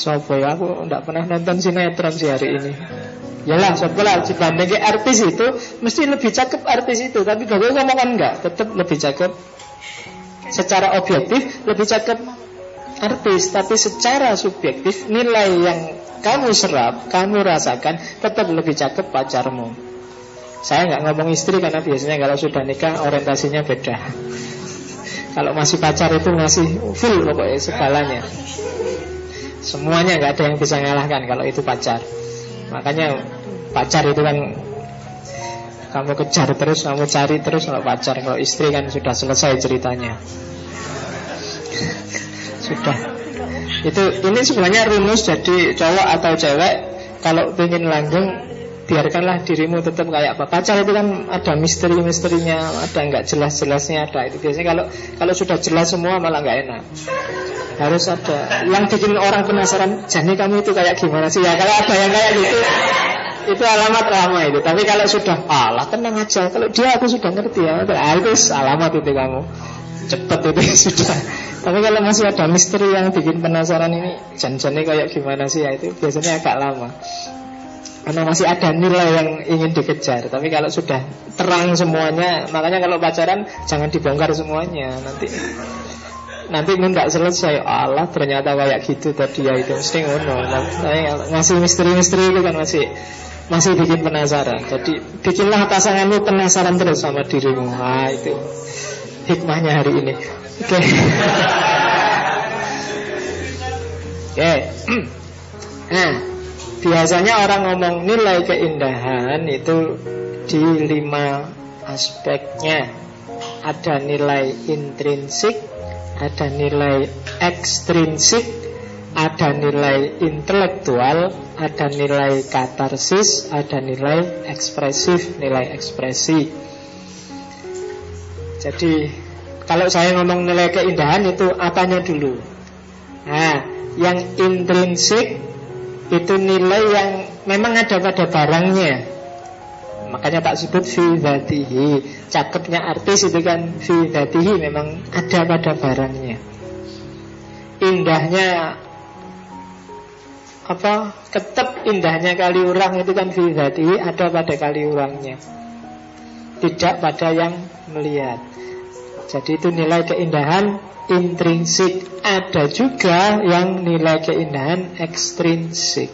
Siapa ya? Aku tidak pernah nonton sinetron si hari ini. Yalah, siapa lah dibandingin artis itu mesti lebih cakep artis itu. Tapi bagaimana kamu kan enggak? Tetap lebih cakep. Secara objektif lebih cakep artis, tapi secara subjektif nilai yang kamu serap, kamu rasakan tetap lebih cakep pacarmu. Saya nggak ngomong istri karena biasanya kalau sudah nikah orientasinya beda. Kalau masih pacar itu masih full pokoknya segalanya, semuanya, nggak ada yang bisa ngalahkan kalau itu pacar. Makanya pacar itu kan kamu kejar terus, kamu cari terus kalau pacar. Kalau istri kan sudah selesai ceritanya. Sudah. Itu ini sebenarnya rumus jadi cowok atau cewek kalau ingin langgeng. Biarkanlah dirimu tetap kayak apa. Pacar itu kan ada misteri-misterinya, ada nggak jelas-jelasnya, ada itu. Biasanya kalau kalau sudah jelas semua malah nggak enak. Harus ada yang bikin orang penasaran. Jadi kamu itu kayak gimana sih? Ya kalau ada yang kayak gitu, itu alamat ramai itu. Tapi kalau sudah alah tenang aja. Kalau dia aku sudah ngerti ya. Ah, itu alamat itu kamu. Cepat itu sudah. Tapi kalau masih ada misteri yang bikin penasaran ini, janjinya kayak gimana sih? Ya itu biasanya agak lama. Karena masih ada nilai yang ingin dikejar. Tapi kalau sudah terang semuanya, makanya kalau pacaran jangan dibongkar semuanya. Nanti nanti nggak selesai. Allah ternyata kayak gitu tadi ya itu. Mesti ngono. Masih misteri-misteri itu kan masih masih bikin penasaran. Jadi bikinlah pasanganmu penasaran terus sama dirimu. Nah, itu hikmahnya hari ini. Oke. Okay. Oke. Okay. Nah. Biasanya orang ngomong nilai keindahan itu di lima aspeknya. Ada nilai intrinsik, ada nilai ekstrinsik, ada nilai intelektual, ada nilai katarsis, ada nilai ekspresif, nilai ekspresi. Jadi kalau saya ngomong nilai keindahan itu apanya dulu? Nah, yang intrinsik itu nilai yang memang ada pada barangnya. Makanya tak sebut fi dzatihi. Cakepnya artis itu kan fi dzatihi, memang ada pada barangnya. Indahnya apa tetap indahnya kali urang itu kan fi dzatihi, ada pada kali urangnya, tidak pada yang melihat. Jadi itu nilai keindahan intrinsik. Ada juga yang nilai keindahan ekstrinsik.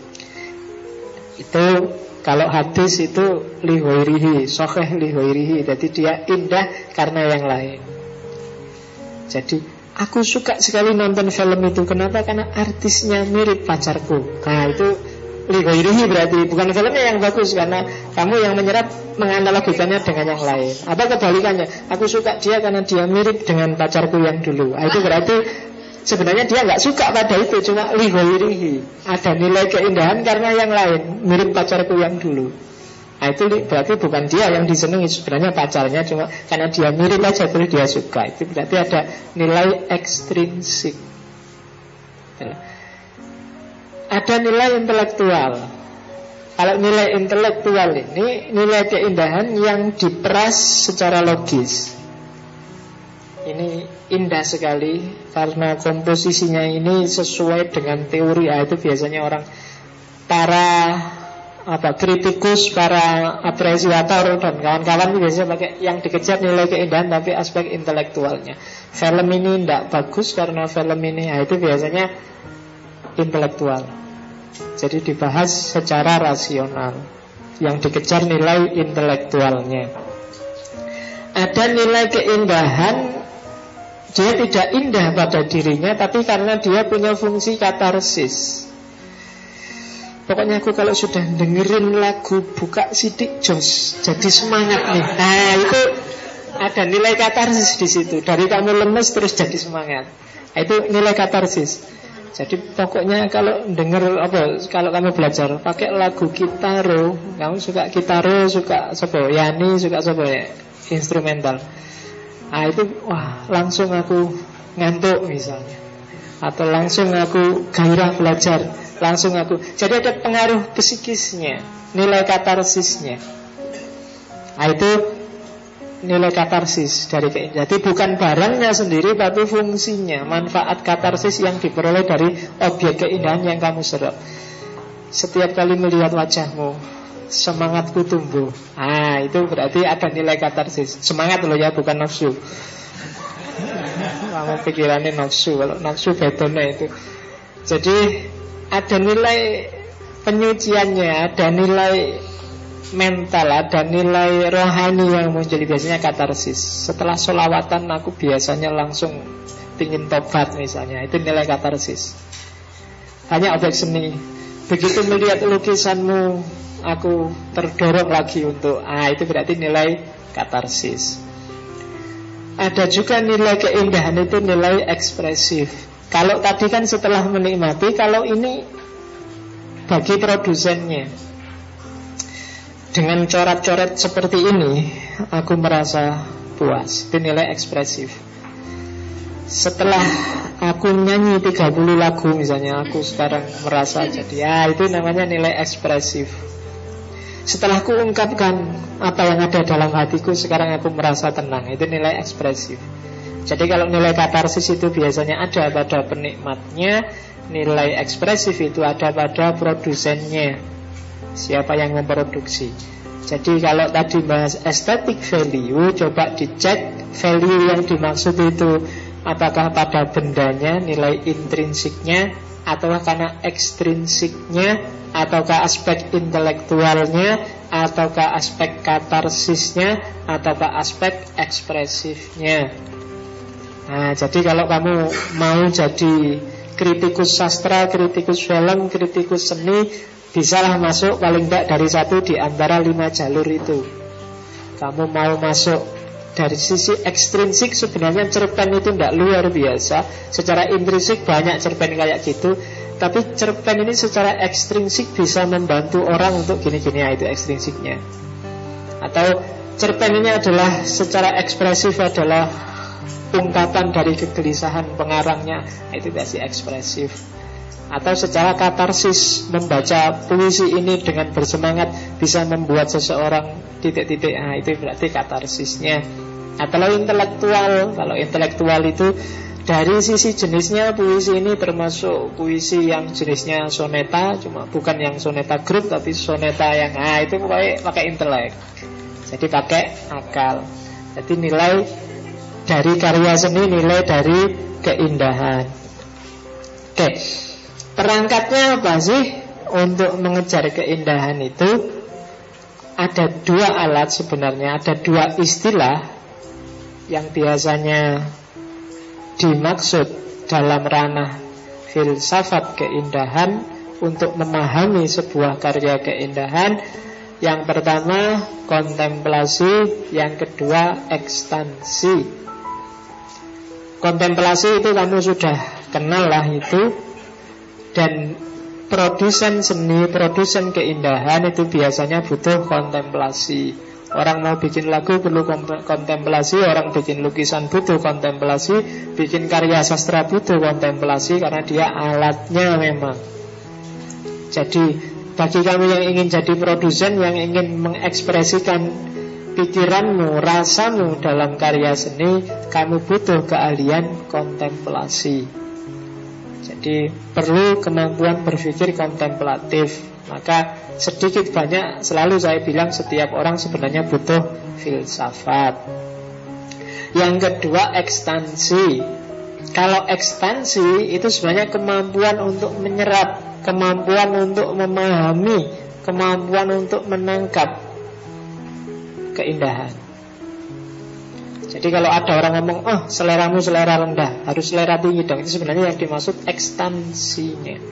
Itu kalau hadis itu lihoirihi, sokeh lihoirihi, jadi dia indah karena yang lain. Jadi aku suka sekali nonton film itu. Kenapa? Karena artisnya mirip pacarku. Nah itu lihoirihi, berarti bukan filmnya yang bagus, karena kamu yang menyerap menganalogikannya dengan yang lain. Atau kebalikannya, aku suka dia karena dia mirip dengan pacarku yang dulu. Nah, itu berarti sebenarnya dia nggak suka pada itu, cuma lihoirihi, ada nilai keindahan karena yang lain, mirip pacarku yang dulu. Nah itu berarti bukan dia yang disenangi, sebenarnya pacarnya, cuma karena dia mirip aja terus dia suka. Itu berarti ada nilai ekstrinsik. Ada nilai intelektual. Kalau nilai intelektual ini nilai keindahan yang diperas secara logis. Ini indah sekali karena komposisinya ini sesuai dengan teori. Ah, itu biasanya orang para apa kritikus, para apresiator dan kawan-kawan biasanya pakai yang dikejar nilai keindahan tapi aspek intelektualnya. Film ini tidak bagus karena film ini, ah, itu biasanya intelektual. Jadi dibahas secara rasional, yang dikejar nilai intelektualnya. Ada nilai keindahan, dia tidak indah pada dirinya, tapi karena dia punya fungsi katarsis. Pokoknya aku kalau sudah dengerin lagu buka sidik jos, jadi semangat nih. Nah itu ada nilai katarsis di situ. Dari kamu lemes terus jadi semangat. Itu nilai katarsis. Jadi pokoknya kalau denger apa, kalau kamu belajar pakai lagu kitaro, kamu suka kitaro, suka sopo yani, suka sopo ya, instrumental. Nah itu wah langsung aku ngantuk misalnya, atau langsung aku gairah belajar, langsung aku. Jadi ada pengaruh psikisnya, nilai katarsisnya. Nah itu nilai katarsis dari keindahan. Jadi bukan barangnya sendiri tapi fungsinya, manfaat katarsis yang diperoleh dari objek keindahan yang kamu serap. Setiap kali melihat wajahmu semangatku tumbuh. Ah, itu berarti ada nilai katarsis. Semangat loh ya, bukan nafsu. Kamu pikirannya nafsu, kalau nafsu bedanya itu. Jadi ada nilai penyuciannya, ada nilai mental, ada nilai rohani yang muncul. Biasanya katarsis. Setelah sholawatan aku biasanya langsung ingin tobat misalnya. Itu nilai katarsis. Hanya objek seni. Begitu melihat lukisanmu, aku terdorong lagi untuk, ah itu berarti nilai katarsis. Ada juga nilai keindahan itu nilai ekspresif. Kalau tadi kan setelah menikmati, kalau ini bagi produsennya dengan coret-coret seperti ini aku merasa puas. Itu nilai ekspresif. Setelah aku nyanyi tiga puluh lagu misalnya, aku sekarang merasa jadi, ah itu namanya nilai ekspresif. Setelah ku ungkapkan apa yang ada dalam hatiku, sekarang aku merasa tenang. Itu nilai ekspresif. Jadi kalau nilai katarsis itu biasanya ada pada penikmatnya, nilai ekspresif itu ada pada produsennya, siapa yang memproduksi. Jadi kalau tadi bahas aesthetic value, coba dicek value yang dimaksud itu apakah pada bendanya, nilai intrinsiknya, ataukah karena ekstrinsiknya, ataukah aspek intelektualnya, ataukah aspek katarsisnya, ataukah aspek ekspresifnya. Nah, jadi kalau kamu mau jadi kritikus sastra, kritikus film, kritikus seni, bisalah masuk paling tidak dari satu di antara lima jalur itu. Kamu mau masuk dari sisi ekstrinsik, sebenarnya cerpen itu tidak luar biasa. Secara intrinsik banyak cerpen kayak gitu, tapi cerpen ini secara ekstrinsik bisa membantu orang untuk gini-gini, itu ekstrinsiknya. Atau cerpen ini adalah secara ekspresif, adalah ungkapan dari kegelisahan pengarangnya, itu berarti ekspresif. Atau secara katarsis, membaca puisi ini dengan bersemangat bisa membuat seseorang titik-titik, nah itu berarti katarsisnya. Atau intelektual, kalau intelektual itu Dari sisi jenisnya puisi ini termasuk puisi yang jenisnya soneta, cuma bukan yang soneta grup tapi soneta yang ah itu pakai pakai intelek. Jadi pakai akal. Jadi nilai dari karya seni, nilai dari keindahan. Oke. Perangkatnya apa sih untuk mengejar keindahan itu? Ada dua alat sebenarnya, ada dua istilah yang biasanya dimaksud dalam ranah filsafat keindahan untuk memahami sebuah karya keindahan. Yang pertama kontemplasi, yang kedua ekstansi. Kontemplasi itu kamu sudah kenal lah itu. Dan produsen seni, produsen keindahan itu biasanya butuh kontemplasi. Orang mau bikin lagu perlu kontemplasi, orang bikin lukisan butuh kontemplasi, bikin karya sastra butuh kontemplasi, karena dia alatnya memang. Jadi bagi kamu yang ingin jadi produsen, yang ingin mengekspresikan pikiranmu, rasamu dalam karya seni, kamu butuh keahlian kontemplasi. Jadi perlu kemampuan berpikir kontemplatif. Maka sedikit banyak selalu saya bilang setiap orang sebenarnya butuh filsafat. Yang kedua ekstansi. Kalau ekstansi itu sebenarnya kemampuan untuk menyerap, kemampuan untuk memahami, kemampuan untuk menangkap keindahan. Jadi kalau ada orang ngomong, oh seleramu selera rendah, harus selera tinggi dong, itu sebenarnya yang dimaksud ekstansinya.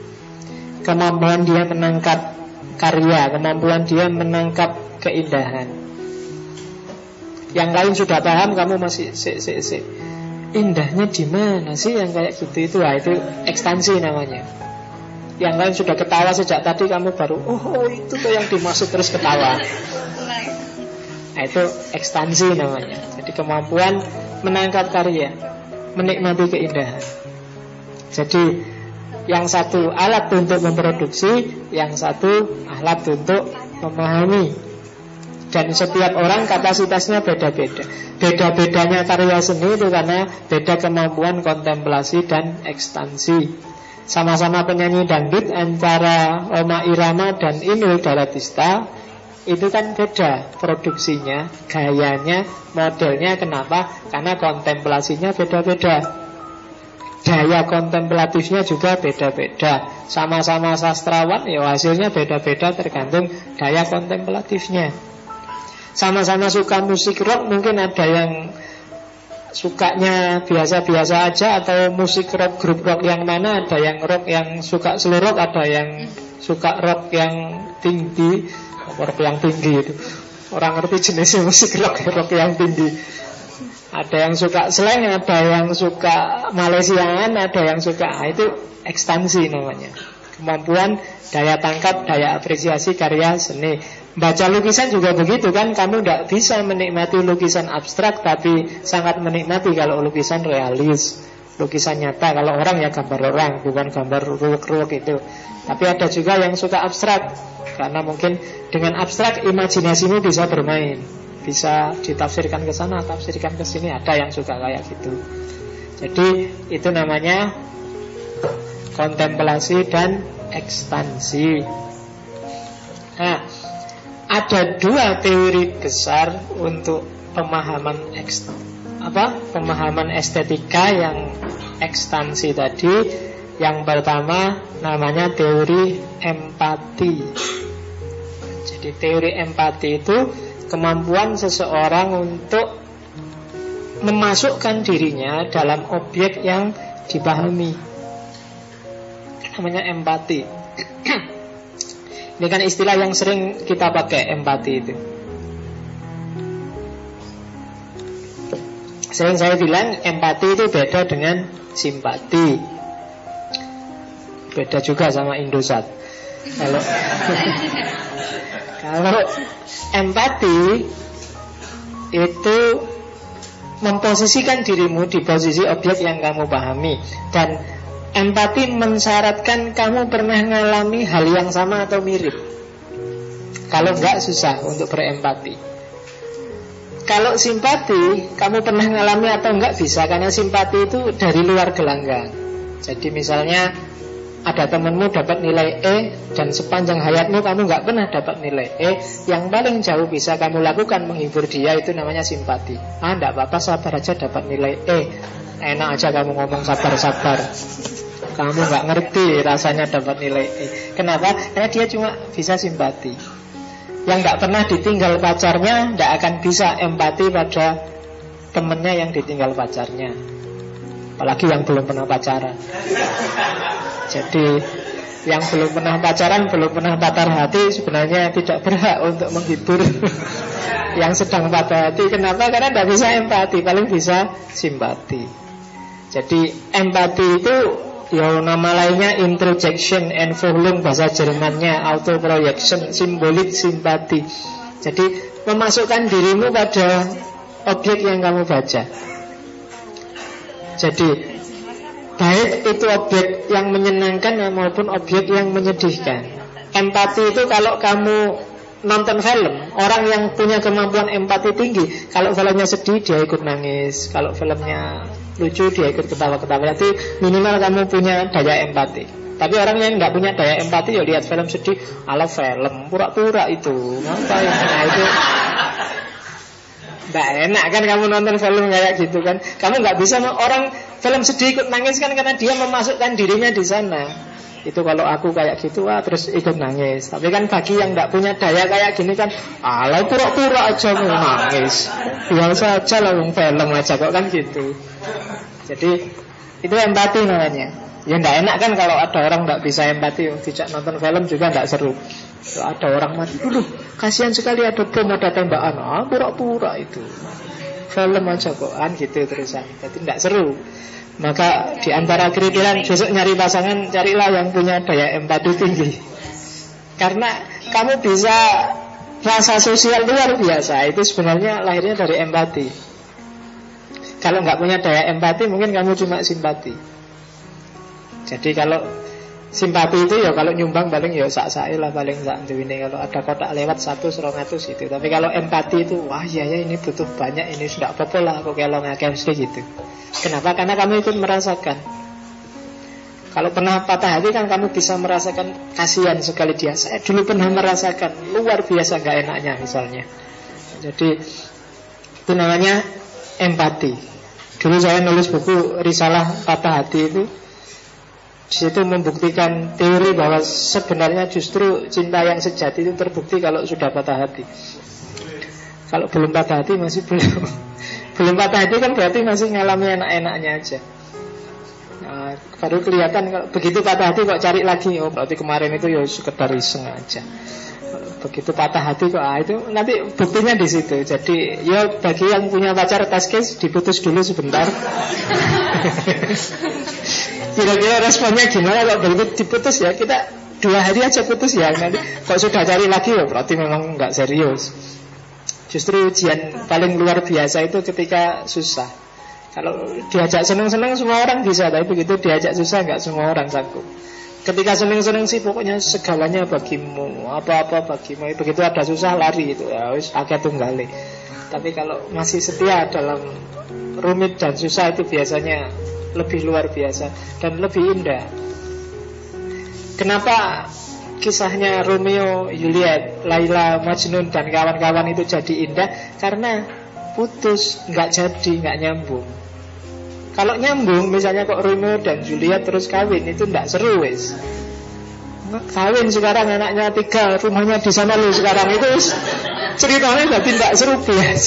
Kemampuan dia menangkap karya, kemampuan dia menangkap keindahan. Yang lain sudah paham, kamu masih si, si, si. Indahnya di mana sih yang kayak gitu itu? Nah, itu ekstansi namanya. Yang lain sudah ketawa sejak tadi, kamu baru oh, oh itu tuh yang dimaksud terus ketawa. Nah, itu ekstansi namanya. Jadi kemampuan menangkap karya, menikmati keindahan. Jadi yang satu alat untuk memproduksi, yang satu alat untuk memahami. Dan setiap orang kapasitasnya beda-beda. Beda-bedanya karya seni itu karena beda kemampuan kontemplasi dan ekstansi. Sama-sama penyanyi dangdut antara Rhoma Irama dan Inul Daratista itu kan beda produksinya, gayanya, modelnya. Kenapa? Karena kontemplasinya beda-beda. Daya kontemplatifnya juga beda-beda. Sama-sama sastrawan, ya hasilnya beda-beda tergantung daya kontemplatifnya. Sama-sama suka musik rock, mungkin ada yang sukanya biasa-biasa aja, atau musik rock, grup rock yang mana. Ada yang rock yang suka slow rock, ada yang suka rock yang tinggi. Rock yang tinggi itu orang ngerti jenisnya musik rock, rock yang tinggi. Ada yang suka slang, ada yang suka Malaysiaan, ada yang suka nah, itu ekstansi namanya. Kemampuan daya tangkap, daya apresiasi karya seni. Baca lukisan juga begitu kan. Kamu tidak bisa menikmati lukisan abstrak, tapi sangat menikmati kalau lukisan realis, lukisan nyata. Kalau orang ya gambar orang, bukan gambar ruwek-ruwek itu. Tapi ada juga yang suka abstrak, karena mungkin dengan abstrak imajinasimu bisa bermain, bisa ditafsirkan ke sana, tafsirkan ke sini. Ada yang suka kayak gitu. Jadi itu namanya kontemplasi dan ekstansi. Nah, ada dua teori besar untuk pemahaman ekst, apa? Pemahaman estetika yang ekstansi tadi. Yang pertama namanya teori empati. Jadi teori empati itu kemampuan seseorang untuk memasukkan dirinya dalam objek yang dipahami, namanya empati. Ini kan istilah yang sering kita pakai, empati itu. Sering saya bilang empati itu beda dengan simpati. Beda juga sama Indosat. Kalau Kalau empati itu memposisikan dirimu di posisi objek yang kamu pahami. Dan empati mensyaratkan kamu pernah mengalami hal yang sama atau mirip. Kalau enggak susah untuk berempati. Kalau simpati, kamu pernah ngalami atau enggak bisa, karena simpati itu dari luar gelanggang. Jadi misalnya ada temanmu dapat nilai E, dan sepanjang hayatmu kamu enggak pernah dapat nilai E, yang paling jauh bisa kamu lakukan menghibur dia, itu namanya simpati. Ah, enggak apa-apa, sabar aja dapat nilai E. Enak aja kamu ngomong sabar-sabar. Kamu enggak ngerti rasanya dapat nilai E. Kenapa? Karena dia cuma bisa simpati. Yang tidak pernah ditinggal pacarnya tidak akan bisa empati pada temennya yang ditinggal pacarnya, apalagi yang belum pernah pacaran. Jadi yang belum pernah pacaran, belum pernah patah hati, sebenarnya tidak berhak untuk menghibur yang sedang patah hati. Kenapa? Karena tidak bisa empati, paling bisa simpati. Jadi empati itu ya, nama lainnya introjection and Verlung, bahasa Jermannya autoprojection, simbolik simpati. Jadi memasukkan dirimu pada objek yang kamu baca. Jadi baik itu objek yang menyenangkan maupun objek yang menyedihkan. Empati itu kalau kamu nonton film, orang yang punya kemampuan empati tinggi, kalau filmnya sedih dia ikut nangis, kalau filmnya lucu dia ikut ketawa-ketawa. Berarti minimal kamu punya daya empati. Tapi orang yang nggak punya daya empati, ya lihat film sedih, ala film pura-pura itu, ngapain? Nah itu nggak enak kan, kamu nonton film kayak gitu kan. Kamu nggak bisa, orang film sedih ikut nangis kan, karena dia memasukkan dirinya di sana. Itu kalau aku kayak gitu, wah, terus ikut nangis. Tapi kan bagi yang nggak punya daya kayak gini kan, ala pura-pura aja mau nangis, biasa aja lah, film aja kok kan gitu. Jadi itu empati namanya. Ya enggak enak kan kalau ada orang enggak bisa empati, tidak nonton film juga enggak seru. Kalau ada orang mati, aduh kasihan sekali, ada bom, ada tembakan, ah pura-pura itu, film aja kok kan gitu terusan. Jadi enggak seru. Maka diantara kriteria besok nyari pasangan, carilah yang punya daya empati tinggi. Karena kamu bisa rasa sosial luar biasa, itu sebenarnya lahirnya dari empati. Kalau nggak punya daya empati, mungkin kamu cuma simpati. Jadi kalau simpati itu ya kalau nyumbang paling ya sak-sae lah, paling sak duwine, kalau ada kotak lewat satu serongatus gitu. Tapi kalau empati itu, wah ya ya ini butuh banyak, ini sudah apa-apa lah, aku kelong akeh gitu. Kenapa? Karena kamu ikut merasakan. Kalau pernah patah hati kan kamu bisa merasakan, kasihan sekali dia, saya dulu pernah merasakan, luar biasa nggak enaknya misalnya. Jadi itu namanya empati. Dulu saya nulis buku Risalah Patah Hati itu, disitu membuktikan teori bahwa sebenarnya justru cinta yang sejati itu terbukti kalau sudah patah hati. Kalau belum patah hati masih belum belum patah hati kan berarti masih ngalami enak-enaknya aja. Nah, baru kelihatan kalau begitu patah hati kok cari lagi, oh berarti kemarin itu ya sekedar iseng aja. Begitu patah hati kok, ah, itu nanti buktinya di situ. Jadi ya bagi yang punya pacar test case, diputus dulu sebentar. Kira-kira responnya gimana kalau begitu diputus, ya kita dua hari aja putus ya, nanti kok sudah cari lagi, ya berarti memang nggak serius. Justru ujian paling luar biasa itu ketika susah. Kalau diajak seneng-seneng semua orang bisa, tapi begitu diajak susah nggak semua orang sanggup. Ketika seneng-seneng sih pokoknya segalanya bagimu, apa-apa bagimu, begitu ada susah lari itu ya wis akeh tunggale. Tapi kalau masih setia dalam rumit dan susah itu biasanya lebih luar biasa dan lebih indah. Kenapa kisahnya Romeo, Juliet, Laila, Majnun dan kawan-kawan itu jadi indah? Karena putus, nggak jadi, nggak nyambung. Kalau nyambung, misalnya kok Romeo dan Juliet terus kawin, itu tidak seru wis. Kawin sekarang anaknya tiga, rumahnya di sana loh sekarang, itu ceritanya berarti tidak seru bias.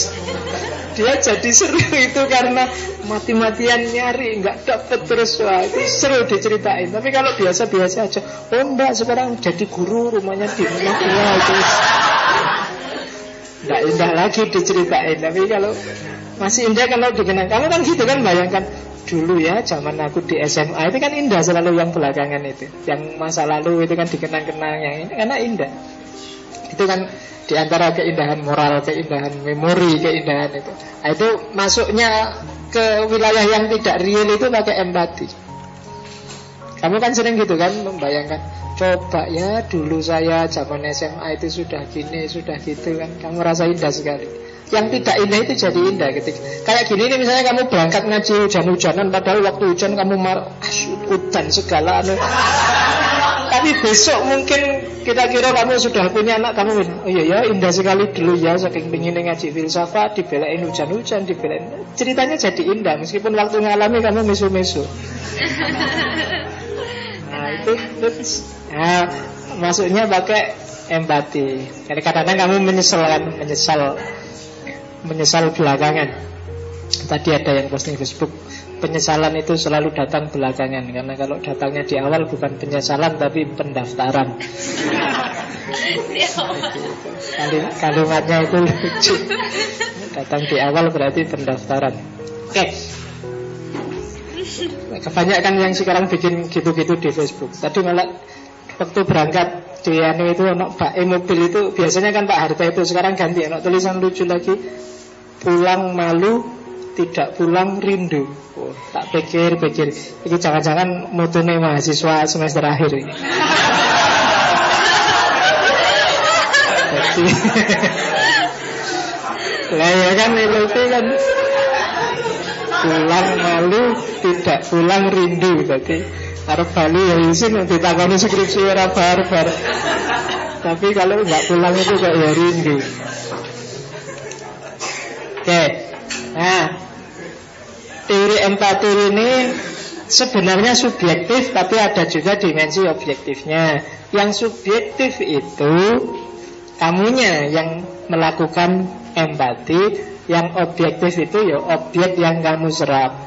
Dia jadi seru itu karena mati-matian nyari, nggak dapat terus, wah itu seru diceritain. Tapi kalau biasa-biasa aja, oh mbak sekarang jadi guru, rumahnya di rumah dia, terus tidak indah lagi diceritain. Tapi kalau masih indah kalau dikenang. Kamu kan gitu kan, bayangkan dulu ya zaman aku di S M A itu kan indah selalu, yang belakangan itu, yang masa lalu itu kan dikenang-kenang, yang ini karena indah. Itu kan diantara keindahan moral, keindahan memori, keindahan itu. Nah, itu masuknya ke wilayah yang tidak real itu pakai empati. Kamu kan sering gitu kan membayangkan, coba ya dulu saya zaman S M A itu sudah gini, sudah gitu kan, kamu rasa indah sekali. yang tidak indah itu jadi indah ketika. Kayak gini nih, misalnya kamu berangkat ngaji hujan-hujanan, padahal waktu hujan kamu marah hutan segala anu. Tapi besok mungkin kita kira kamu sudah punya anak, kamu oh iya ya indah sekali dulu ya, saking pingin ngaji filsafat dibelain hujan-hujan, dibelain, ceritanya jadi indah meskipun waktu ngalami kamu mesu-mesu. Nah itu, itu nah, maksudnya pakai empati. Jadi kadang-kadang kamu menyesal kan, menyesal menyesal belakangan. Tadi ada yang posting Facebook, penyesalan itu selalu datang belakangan, karena kalau datangnya di awal bukan penyesalan tapi pendaftaran. Kalimatnya itu lucu. Datang di awal berarti pendaftaran. Oke. Kebanyakan yang sekarang bikin gitu-gitu di Facebook. Tadi malah waktu berangkat di anu itu anak Pak E mobil itu biasanya kan Pak Harta itu, sekarang ganti anak tulisan lucu lagi, pulang malu, tidak pulang rindu. Oh, tak pikir-pikir. Ini jangan-jangan motone mahasiswa semester akhir ini. Jadi, lah ya kan itu kan pulang malu, tidak pulang rindu. Berarti Arab Bali ya izin nanti takoni skripsi ora barbar. Tapi kalau nggak pulang itu kayak ya rindu. Oke, nah teori empati ini sebenarnya subjektif tapi ada juga dimensi objektifnya. Yang subjektif itu kamunya yang melakukan empati, yang objektif itu ya objek yang kamu serap.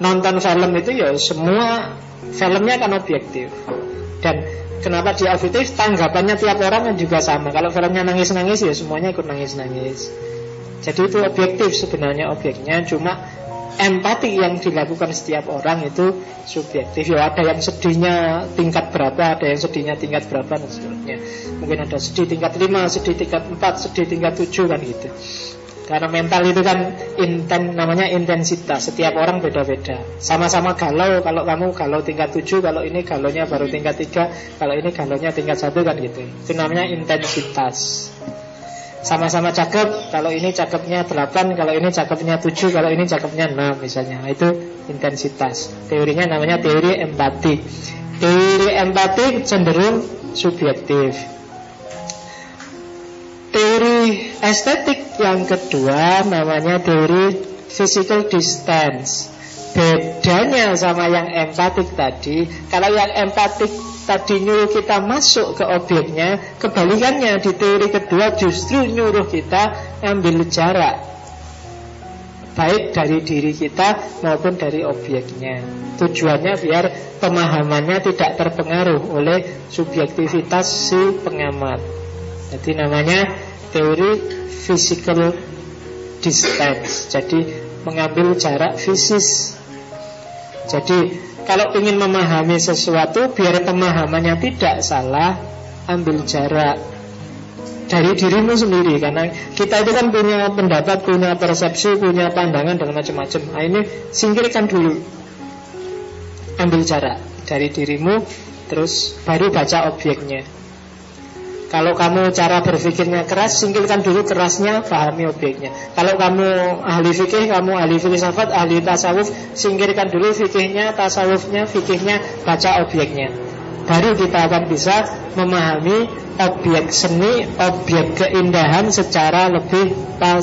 Nonton film itu ya semua filmnya kan objektif. Dan kenapa dia objektif? Tanggapannya tiap orang kan juga sama. Kalau filmnya nangis-nangis ya semuanya ikut nangis-nangis. Jadi itu objektif sebenarnya objeknya. Cuma empati yang dilakukan setiap orang itu subjektif. Ya ada yang sedihnya tingkat berapa, ada yang sedihnya tingkat berapa dan seterusnya. Mungkin ada sedih tingkat lima, sedih tingkat empat, sedih tingkat tujuh kan gitu. Karena mental itu kan inten, namanya intensitas. Setiap orang beda-beda. Sama-sama galau. Kalau kamu galau tingkat tujuh, kalau ini galonya baru tingkat tiga, kalau ini galonya tingkat satu kan gitu. Itu namanya intensitas. Sama-sama cakep. Kalau ini cakepnya delapan, kalau ini cakepnya tujuh, kalau ini cakepnya enam misalnya. Itu intensitas. Teorinya namanya teori empati. Teori empati cenderung subjektif. Teori estetik yang kedua namanya teori physical distance. Bedanya sama yang empatik tadi, kalau yang empatik tadi nyuruh kita masuk ke objeknya, kebalikannya di teori kedua justru nyuruh kita ambil jarak, baik dari diri kita maupun dari objeknya. Tujuannya biar pemahamannya tidak terpengaruh oleh subjektivitas si pengamat. Jadi namanya teori physical distance. Jadi mengambil jarak fisis. Jadi kalau ingin memahami sesuatu, biar pemahamannya tidak salah, ambil jarak dari dirimu sendiri. Karena kita itu kan punya pendapat, punya persepsi, punya pandangan dan macam-macam. Nah ini singkirkan dulu, ambil jarak dari dirimu, terus baru baca objeknya. Kalau kamu cara berpikirnya keras, singkirkan dulu kerasnya, pahami objeknya. Kalau kamu ahli fikih, kamu ahli filsafat, ahli tasawuf, singkirkan dulu fikihnya, tasawufnya, fikihnya, baca objeknya. Baru kita akan bisa memahami objek seni, objek keindahan secara lebih pas.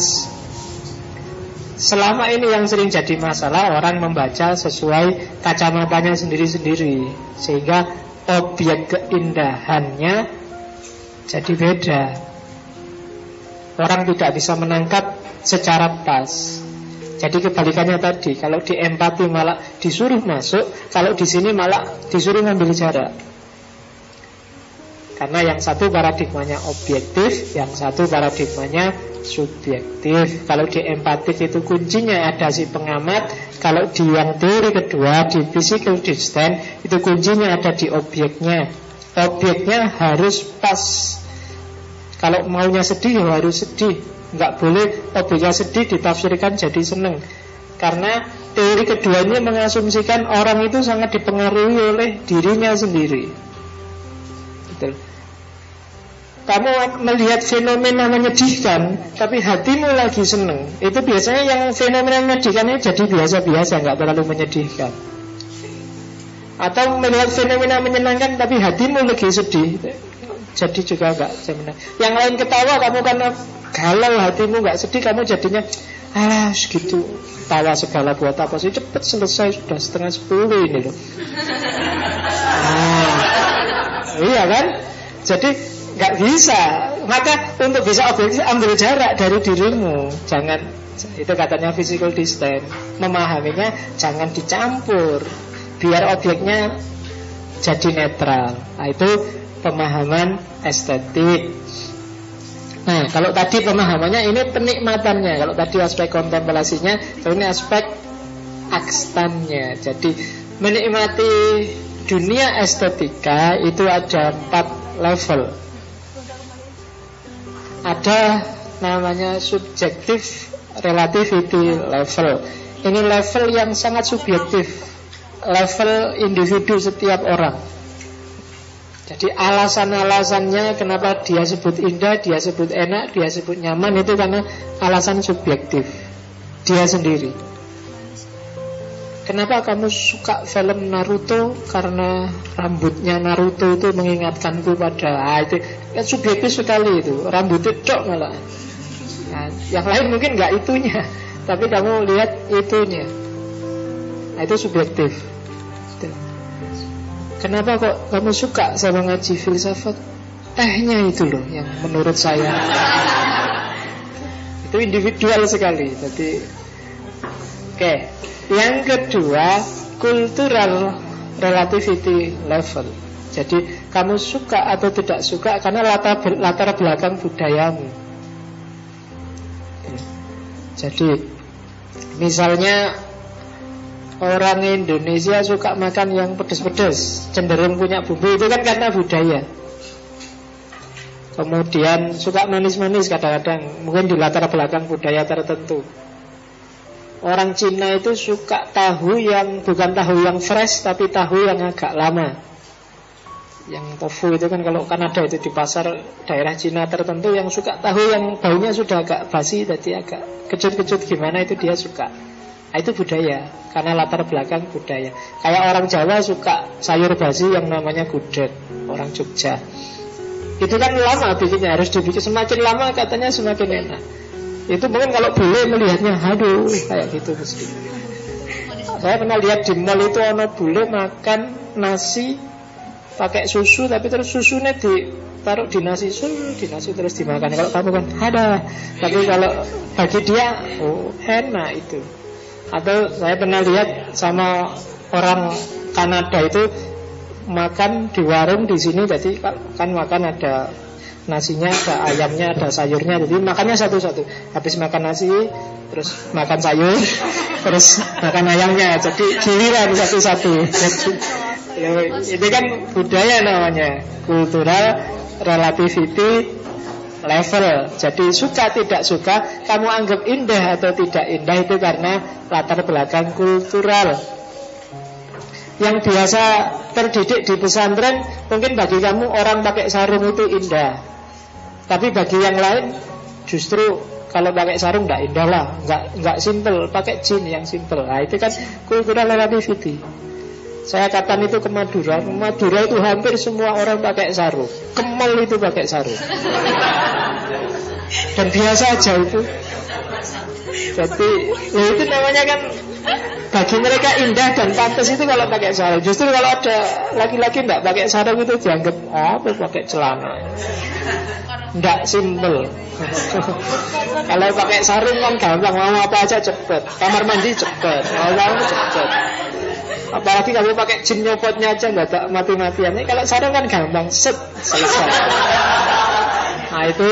Selama ini yang sering jadi masalah, orang membaca sesuai kacamatanya sendiri-sendiri, sehingga objek keindahannya jadi beda. Orang tidak bisa menangkap secara pas. Jadi kebalikannya tadi, kalau di empati malah disuruh masuk, kalau di sini malah disuruh ngambil jarak. Karena yang satu paradigmanya objektif, yang satu paradigmanya subjektif. Kalau di empatik itu kuncinya ada si pengamat, kalau di yang teori kedua, di physical distance, itu kuncinya ada di objeknya. Objeknya harus pas. Kalau maunya sedih ya harus sedih. Enggak boleh objeknya sedih ditafsirkan jadi seneng. Karena teori kedua ini mengasumsikan orang itu sangat dipengaruhi oleh dirinya sendiri. Betul. Kamu melihat fenomena menyedihkan, tapi hatimu lagi seneng. Itu biasanya yang fenomena menyedihkan ini jadi biasa-biasa, nggak terlalu menyedihkan. Atau melihat fenomena menyenangkan, tapi hatimu lagi sedih, jadi juga nggak senang. Yang lain ketawa, kamu karena galau hatimu nggak sedih, kamu jadinya alah segitu, tawa segala buat apa sih, cepet selesai, sudah setengah sepuluh ini loh. Ah, iya kan? Jadi nggak bisa. Maka untuk bisa objektif, ambil jarak dari dirimu. Jangan, itu katanya physical distance. Memahaminya jangan dicampur, biar objeknya jadi netral. Nah, itu pemahaman estetik. Nah, kalau tadi pemahamannya ini penikmatannya. Kalau tadi aspek kontemplasinya, kalau ini aspek akstannya. Jadi menikmati dunia estetika itu ada empat level. Ada namanya subjektif relativity level. Ini level yang sangat subjektif, level individu setiap orang. Jadi alasan-alasannya kenapa dia sebut indah, dia sebut enak, dia sebut nyaman, itu karena alasan subjektif dia sendiri. Kenapa kamu suka film Naruto? Karena rambutnya Naruto itu mengingatkanku pada, ah, itu kan subjektif sekali itu, rambutnya dok malah. Nah, yang lain mungkin nggak itunya, tapi kamu lihat itunya. Nah, itu subjektif. Kenapa kok kamu suka sama ngaji filsafat? Tehnya itu loh yang menurut saya. Itu individual sekali. Jadi, oke. Okay. Yang kedua, cultural relativity level. Jadi kamu suka atau tidak suka karena latar, latar belakang budayamu. Jadi misalnya orang Indonesia suka makan yang pedas-pedas, cenderung punya bumbu, itu kan karena budaya. Kemudian suka manis-manis kadang-kadang, mungkin di latar belakang budaya tertentu. Orang Cina itu suka tahu yang bukan tahu yang fresh, tapi tahu yang agak lama. Yang tofu itu kan kalau Kanada itu di pasar daerah Cina tertentu, yang suka tahu yang baunya sudah agak basi, tadi agak kecut-kecut gimana, itu dia suka. Nah, itu budaya, karena latar belakang budaya. Kayak orang Jawa suka sayur basi yang namanya gudeg, orang Jogja. Itu kan lama bikinnya, harus dibikin, semakin lama katanya semakin enak. Itu mungkin kalau boleh melihatnya, aduh kayak gitu mesti. Saya pernah lihat di mal itu orang boleh makan nasi pakai susu, tapi terus susunya ditaruh di nasi, susu di nasi terus dimakan. Kalau kamu kan ada, tapi kalau bagi dia, oh enak itu. Atau saya pernah lihat sama orang Kanada itu makan di warung di sini, jadi kan makan ada nasinya, ada ayamnya, ada sayurnya, jadi makannya satu-satu. Habis makan nasi, terus makan sayur, terus makan ayamnya, jadi giliran satu-satu. Itu kan budaya namanya, cultural relativity level. Jadi suka tidak suka, kamu anggap indah atau tidak indah, itu karena latar belakang kultural. Yang biasa terdidik di pesantren, mungkin bagi kamu orang pakai sarung itu indah, tapi bagi yang lain justru kalau pakai sarung tidak indah lah, Nggak, nggak simple, pakai jin yang simple. Nah, itu kan cultural relativity. Saya katakan itu ke Madura. Madura itu hampir semua orang pakai sarung. Kemal itu pakai sarung. Dan biasa aja itu. Jadi ya itu namanya kan bagi mereka indah dan pantas itu kalau pakai sarung. Justru kalau ada laki-laki tidak pakai sarung itu dianggap apa, pakai celana. Tidak simpel. Kalau pakai sarung kan gampang, mau apa aja cepat. Kamar mandi cepat, mau cepat. Apalagi kamu pakai jin nyopotnya aja nggak ada mati-matian. Ini kalau sarung kan gampang, set selesai. Nah, itu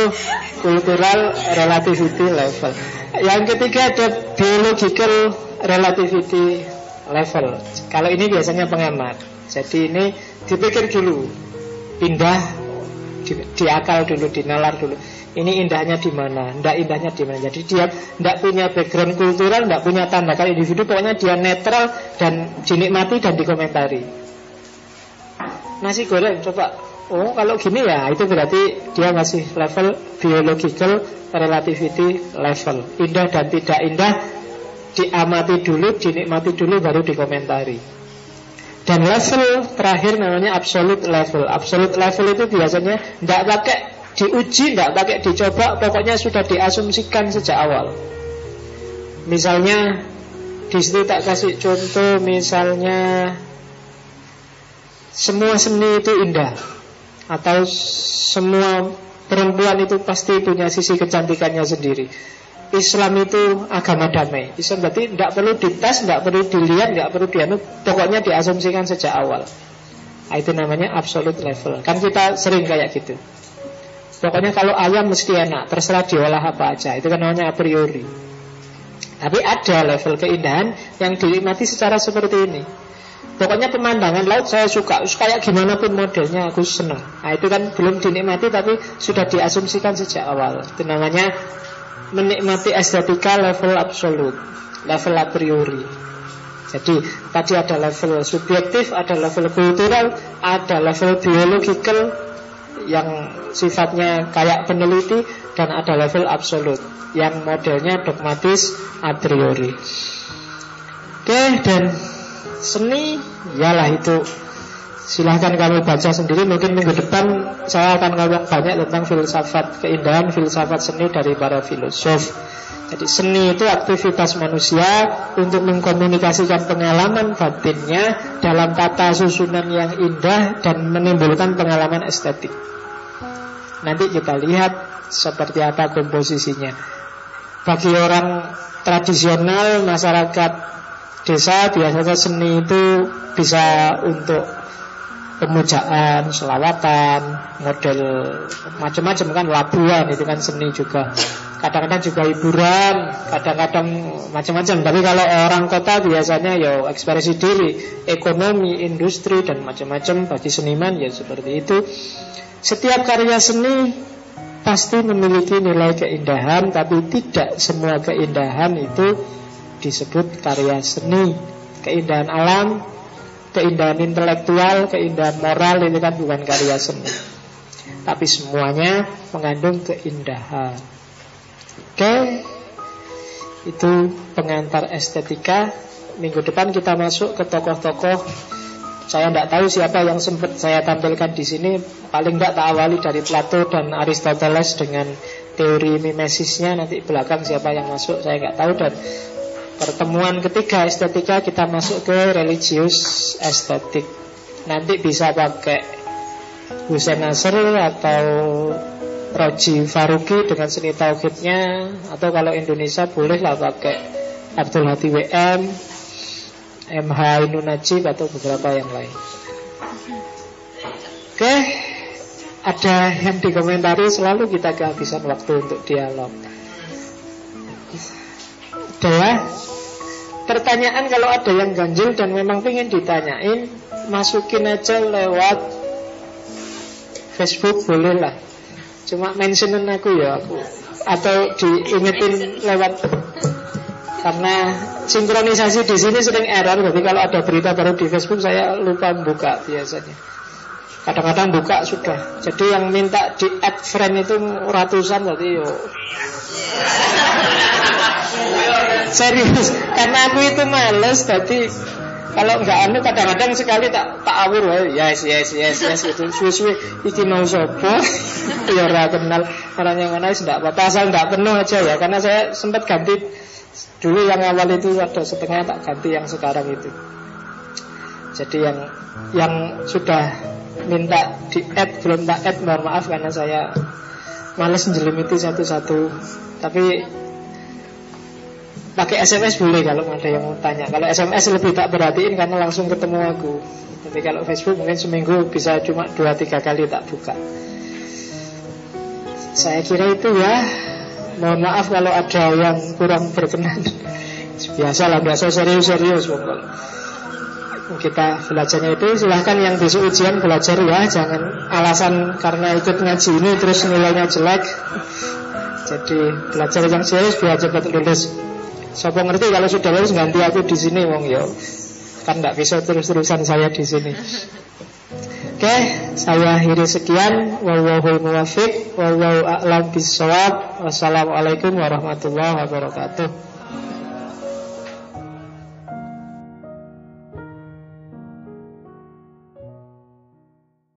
cultural relativity level. Yang ketiga ada biological relativity level. Kalau ini biasanya pengamat. Jadi ini dipikir dulu, pindah di, di akal dulu, di nalar dulu. Ini indahnya di mana? Ndak indahnya di mana? Jadi dia ndak punya background kultural, ndak punya tandakan individu, pokoknya dia netral dan dinikmati dan dikomentari. Nasi goreng coba Oh, kalau gini ya, itu berarti dia masih level biological relativity level. Indah dan tidak indah diamati dulu, dinikmati dulu, baru dikomentari. Dan level terakhir namanya absolute level. Absolute level itu biasanya tidak pakai diuji, tidak pakai dicoba, pokoknya sudah diasumsikan sejak awal. Misalnya di situ tak kasih contoh, misalnya semua seni itu indah, atau semua perempuan itu pasti punya sisi kecantikannya sendiri. Islam itu agama damai. Islam berarti tidak perlu dites, tidak perlu dilihat, tidak perlu dianut, pokoknya diasumsikan sejak awal. Nah, itu namanya absolute level. Kan kita sering kayak gitu. Pokoknya kalau ayam mesti enak, terserah diolah apa aja. Itu kan namanya a priori. Tapi ada level keindahan yang dinikmati secara seperti ini. Pokoknya pemandangan laut saya suka, kayak gimana pun modelnya aku senang. Nah, itu kan belum dinikmati tapi sudah diasumsikan sejak awal. Itu namanya menikmati estetika level absolut, level a priori. Jadi tadi ada level subjektif, ada level kultural, ada level biological yang sifatnya kayak peneliti, dan ada level absolut yang modelnya dogmatis a priori. Oke, dan seni, yalah itu silahkan kamu baca sendiri. Mungkin minggu depan saya akan ngomong banyak tentang filsafat keindahan, filsafat seni dari para filosof. Jadi seni itu aktivitas manusia untuk mengkomunikasikan pengalaman batinnya dalam tata susunan yang indah dan menimbulkan pengalaman estetik. Nanti kita lihat seperti apa komposisinya. Bagi orang tradisional, masyarakat desa, biasanya seni itu bisa untuk pemujaan, selawatan, model macam-macam kan, labuan itu kan seni juga. Kadang-kadang juga hiburan, kadang-kadang macam-macam. Tapi kalau orang kota biasanya ya ekspresi diri, ekonomi, industri dan macam-macam. Bagi seniman ya seperti itu. Setiap karya seni pasti memiliki nilai keindahan, tapi tidak semua keindahan itu disebut karya seni. Keindahan alam, keindahan intelektual, keindahan moral ini kan bukan karya seni. Tapi semuanya mengandung keindahan. Oke, itu pengantar estetika. Minggu depan kita masuk ke tokoh-tokoh. Saya tidak tahu siapa yang sempat saya tampilkan di sini. Paling tidak tak awali dari Plato dan Aristoteles dengan teori mimesisnya. Nanti belakang siapa yang masuk saya nggak tahu. Dan pertemuan ketiga estetika kita masuk ke religius estetik. Nanti bisa pakai Hossein Nasr atau Roji Faruqi dengan seni tauhidnya, atau kalau Indonesia bolehlah pakai Abdul Hadi W M, M H Inul Daratista atau beberapa yang lain. Oke, ada yang dikomentari, selalu kita kehabisan waktu untuk dialog. Ada pertanyaan, kalau ada yang ganjil dan memang ingin ditanyain, masukin aja lewat Facebook bolehlah. Cuma mentionin aku ya aku, atau diingetin lewat, karena sinkronisasi di sini sering error. Tapi kalau ada berita baru di Facebook saya lupa buka biasanya. Kadang-kadang buka sudah. Jadi yang minta di add friend itu ratusan berarti yo. Serius, karena aku itu males. Jadi kalau nggak anu kadang-kadang sekali tak tak awur, yes yes yes yes itu suwe-suwe iki mau sopo, ya ora kenal orang yang mana, tidak apa-apa asal nggak penuh aja ya. Karena saya sempat ganti dulu yang awal itu ada setengah, tak ganti yang sekarang itu. Jadi yang yang sudah minta di add belum tak add, mohon maaf karena saya males menjelimiti satu-satu. Tapi pakai S M S boleh kalau ada yang mau tanya. Kalau S M S lebih tak perhatiin karena langsung ketemu aku. Tapi kalau Facebook mungkin seminggu bisa cuma dua tiga kali tak buka. Saya kira itu ya. Mohon maaf kalau ada yang kurang berkenan. Biasalah, biasa serius-serius. Kita belajarnya itu, silahkan yang besok ujian belajar ya. Jangan alasan karena ikut ngaji ini terus nilainya jelek. Jadi belajar yang serius biar cepat lulus. Siapa ngerti kalau sudah lulus ganti aku di sini, wong yo. Kan tidak bisa terus-terusan saya di sini. Oke, saya akhiri sekian. Wallahul muwaffiq, wallahu a'lam bishshawab. Wassalamualaikum warahmatullahi wabarakatuh.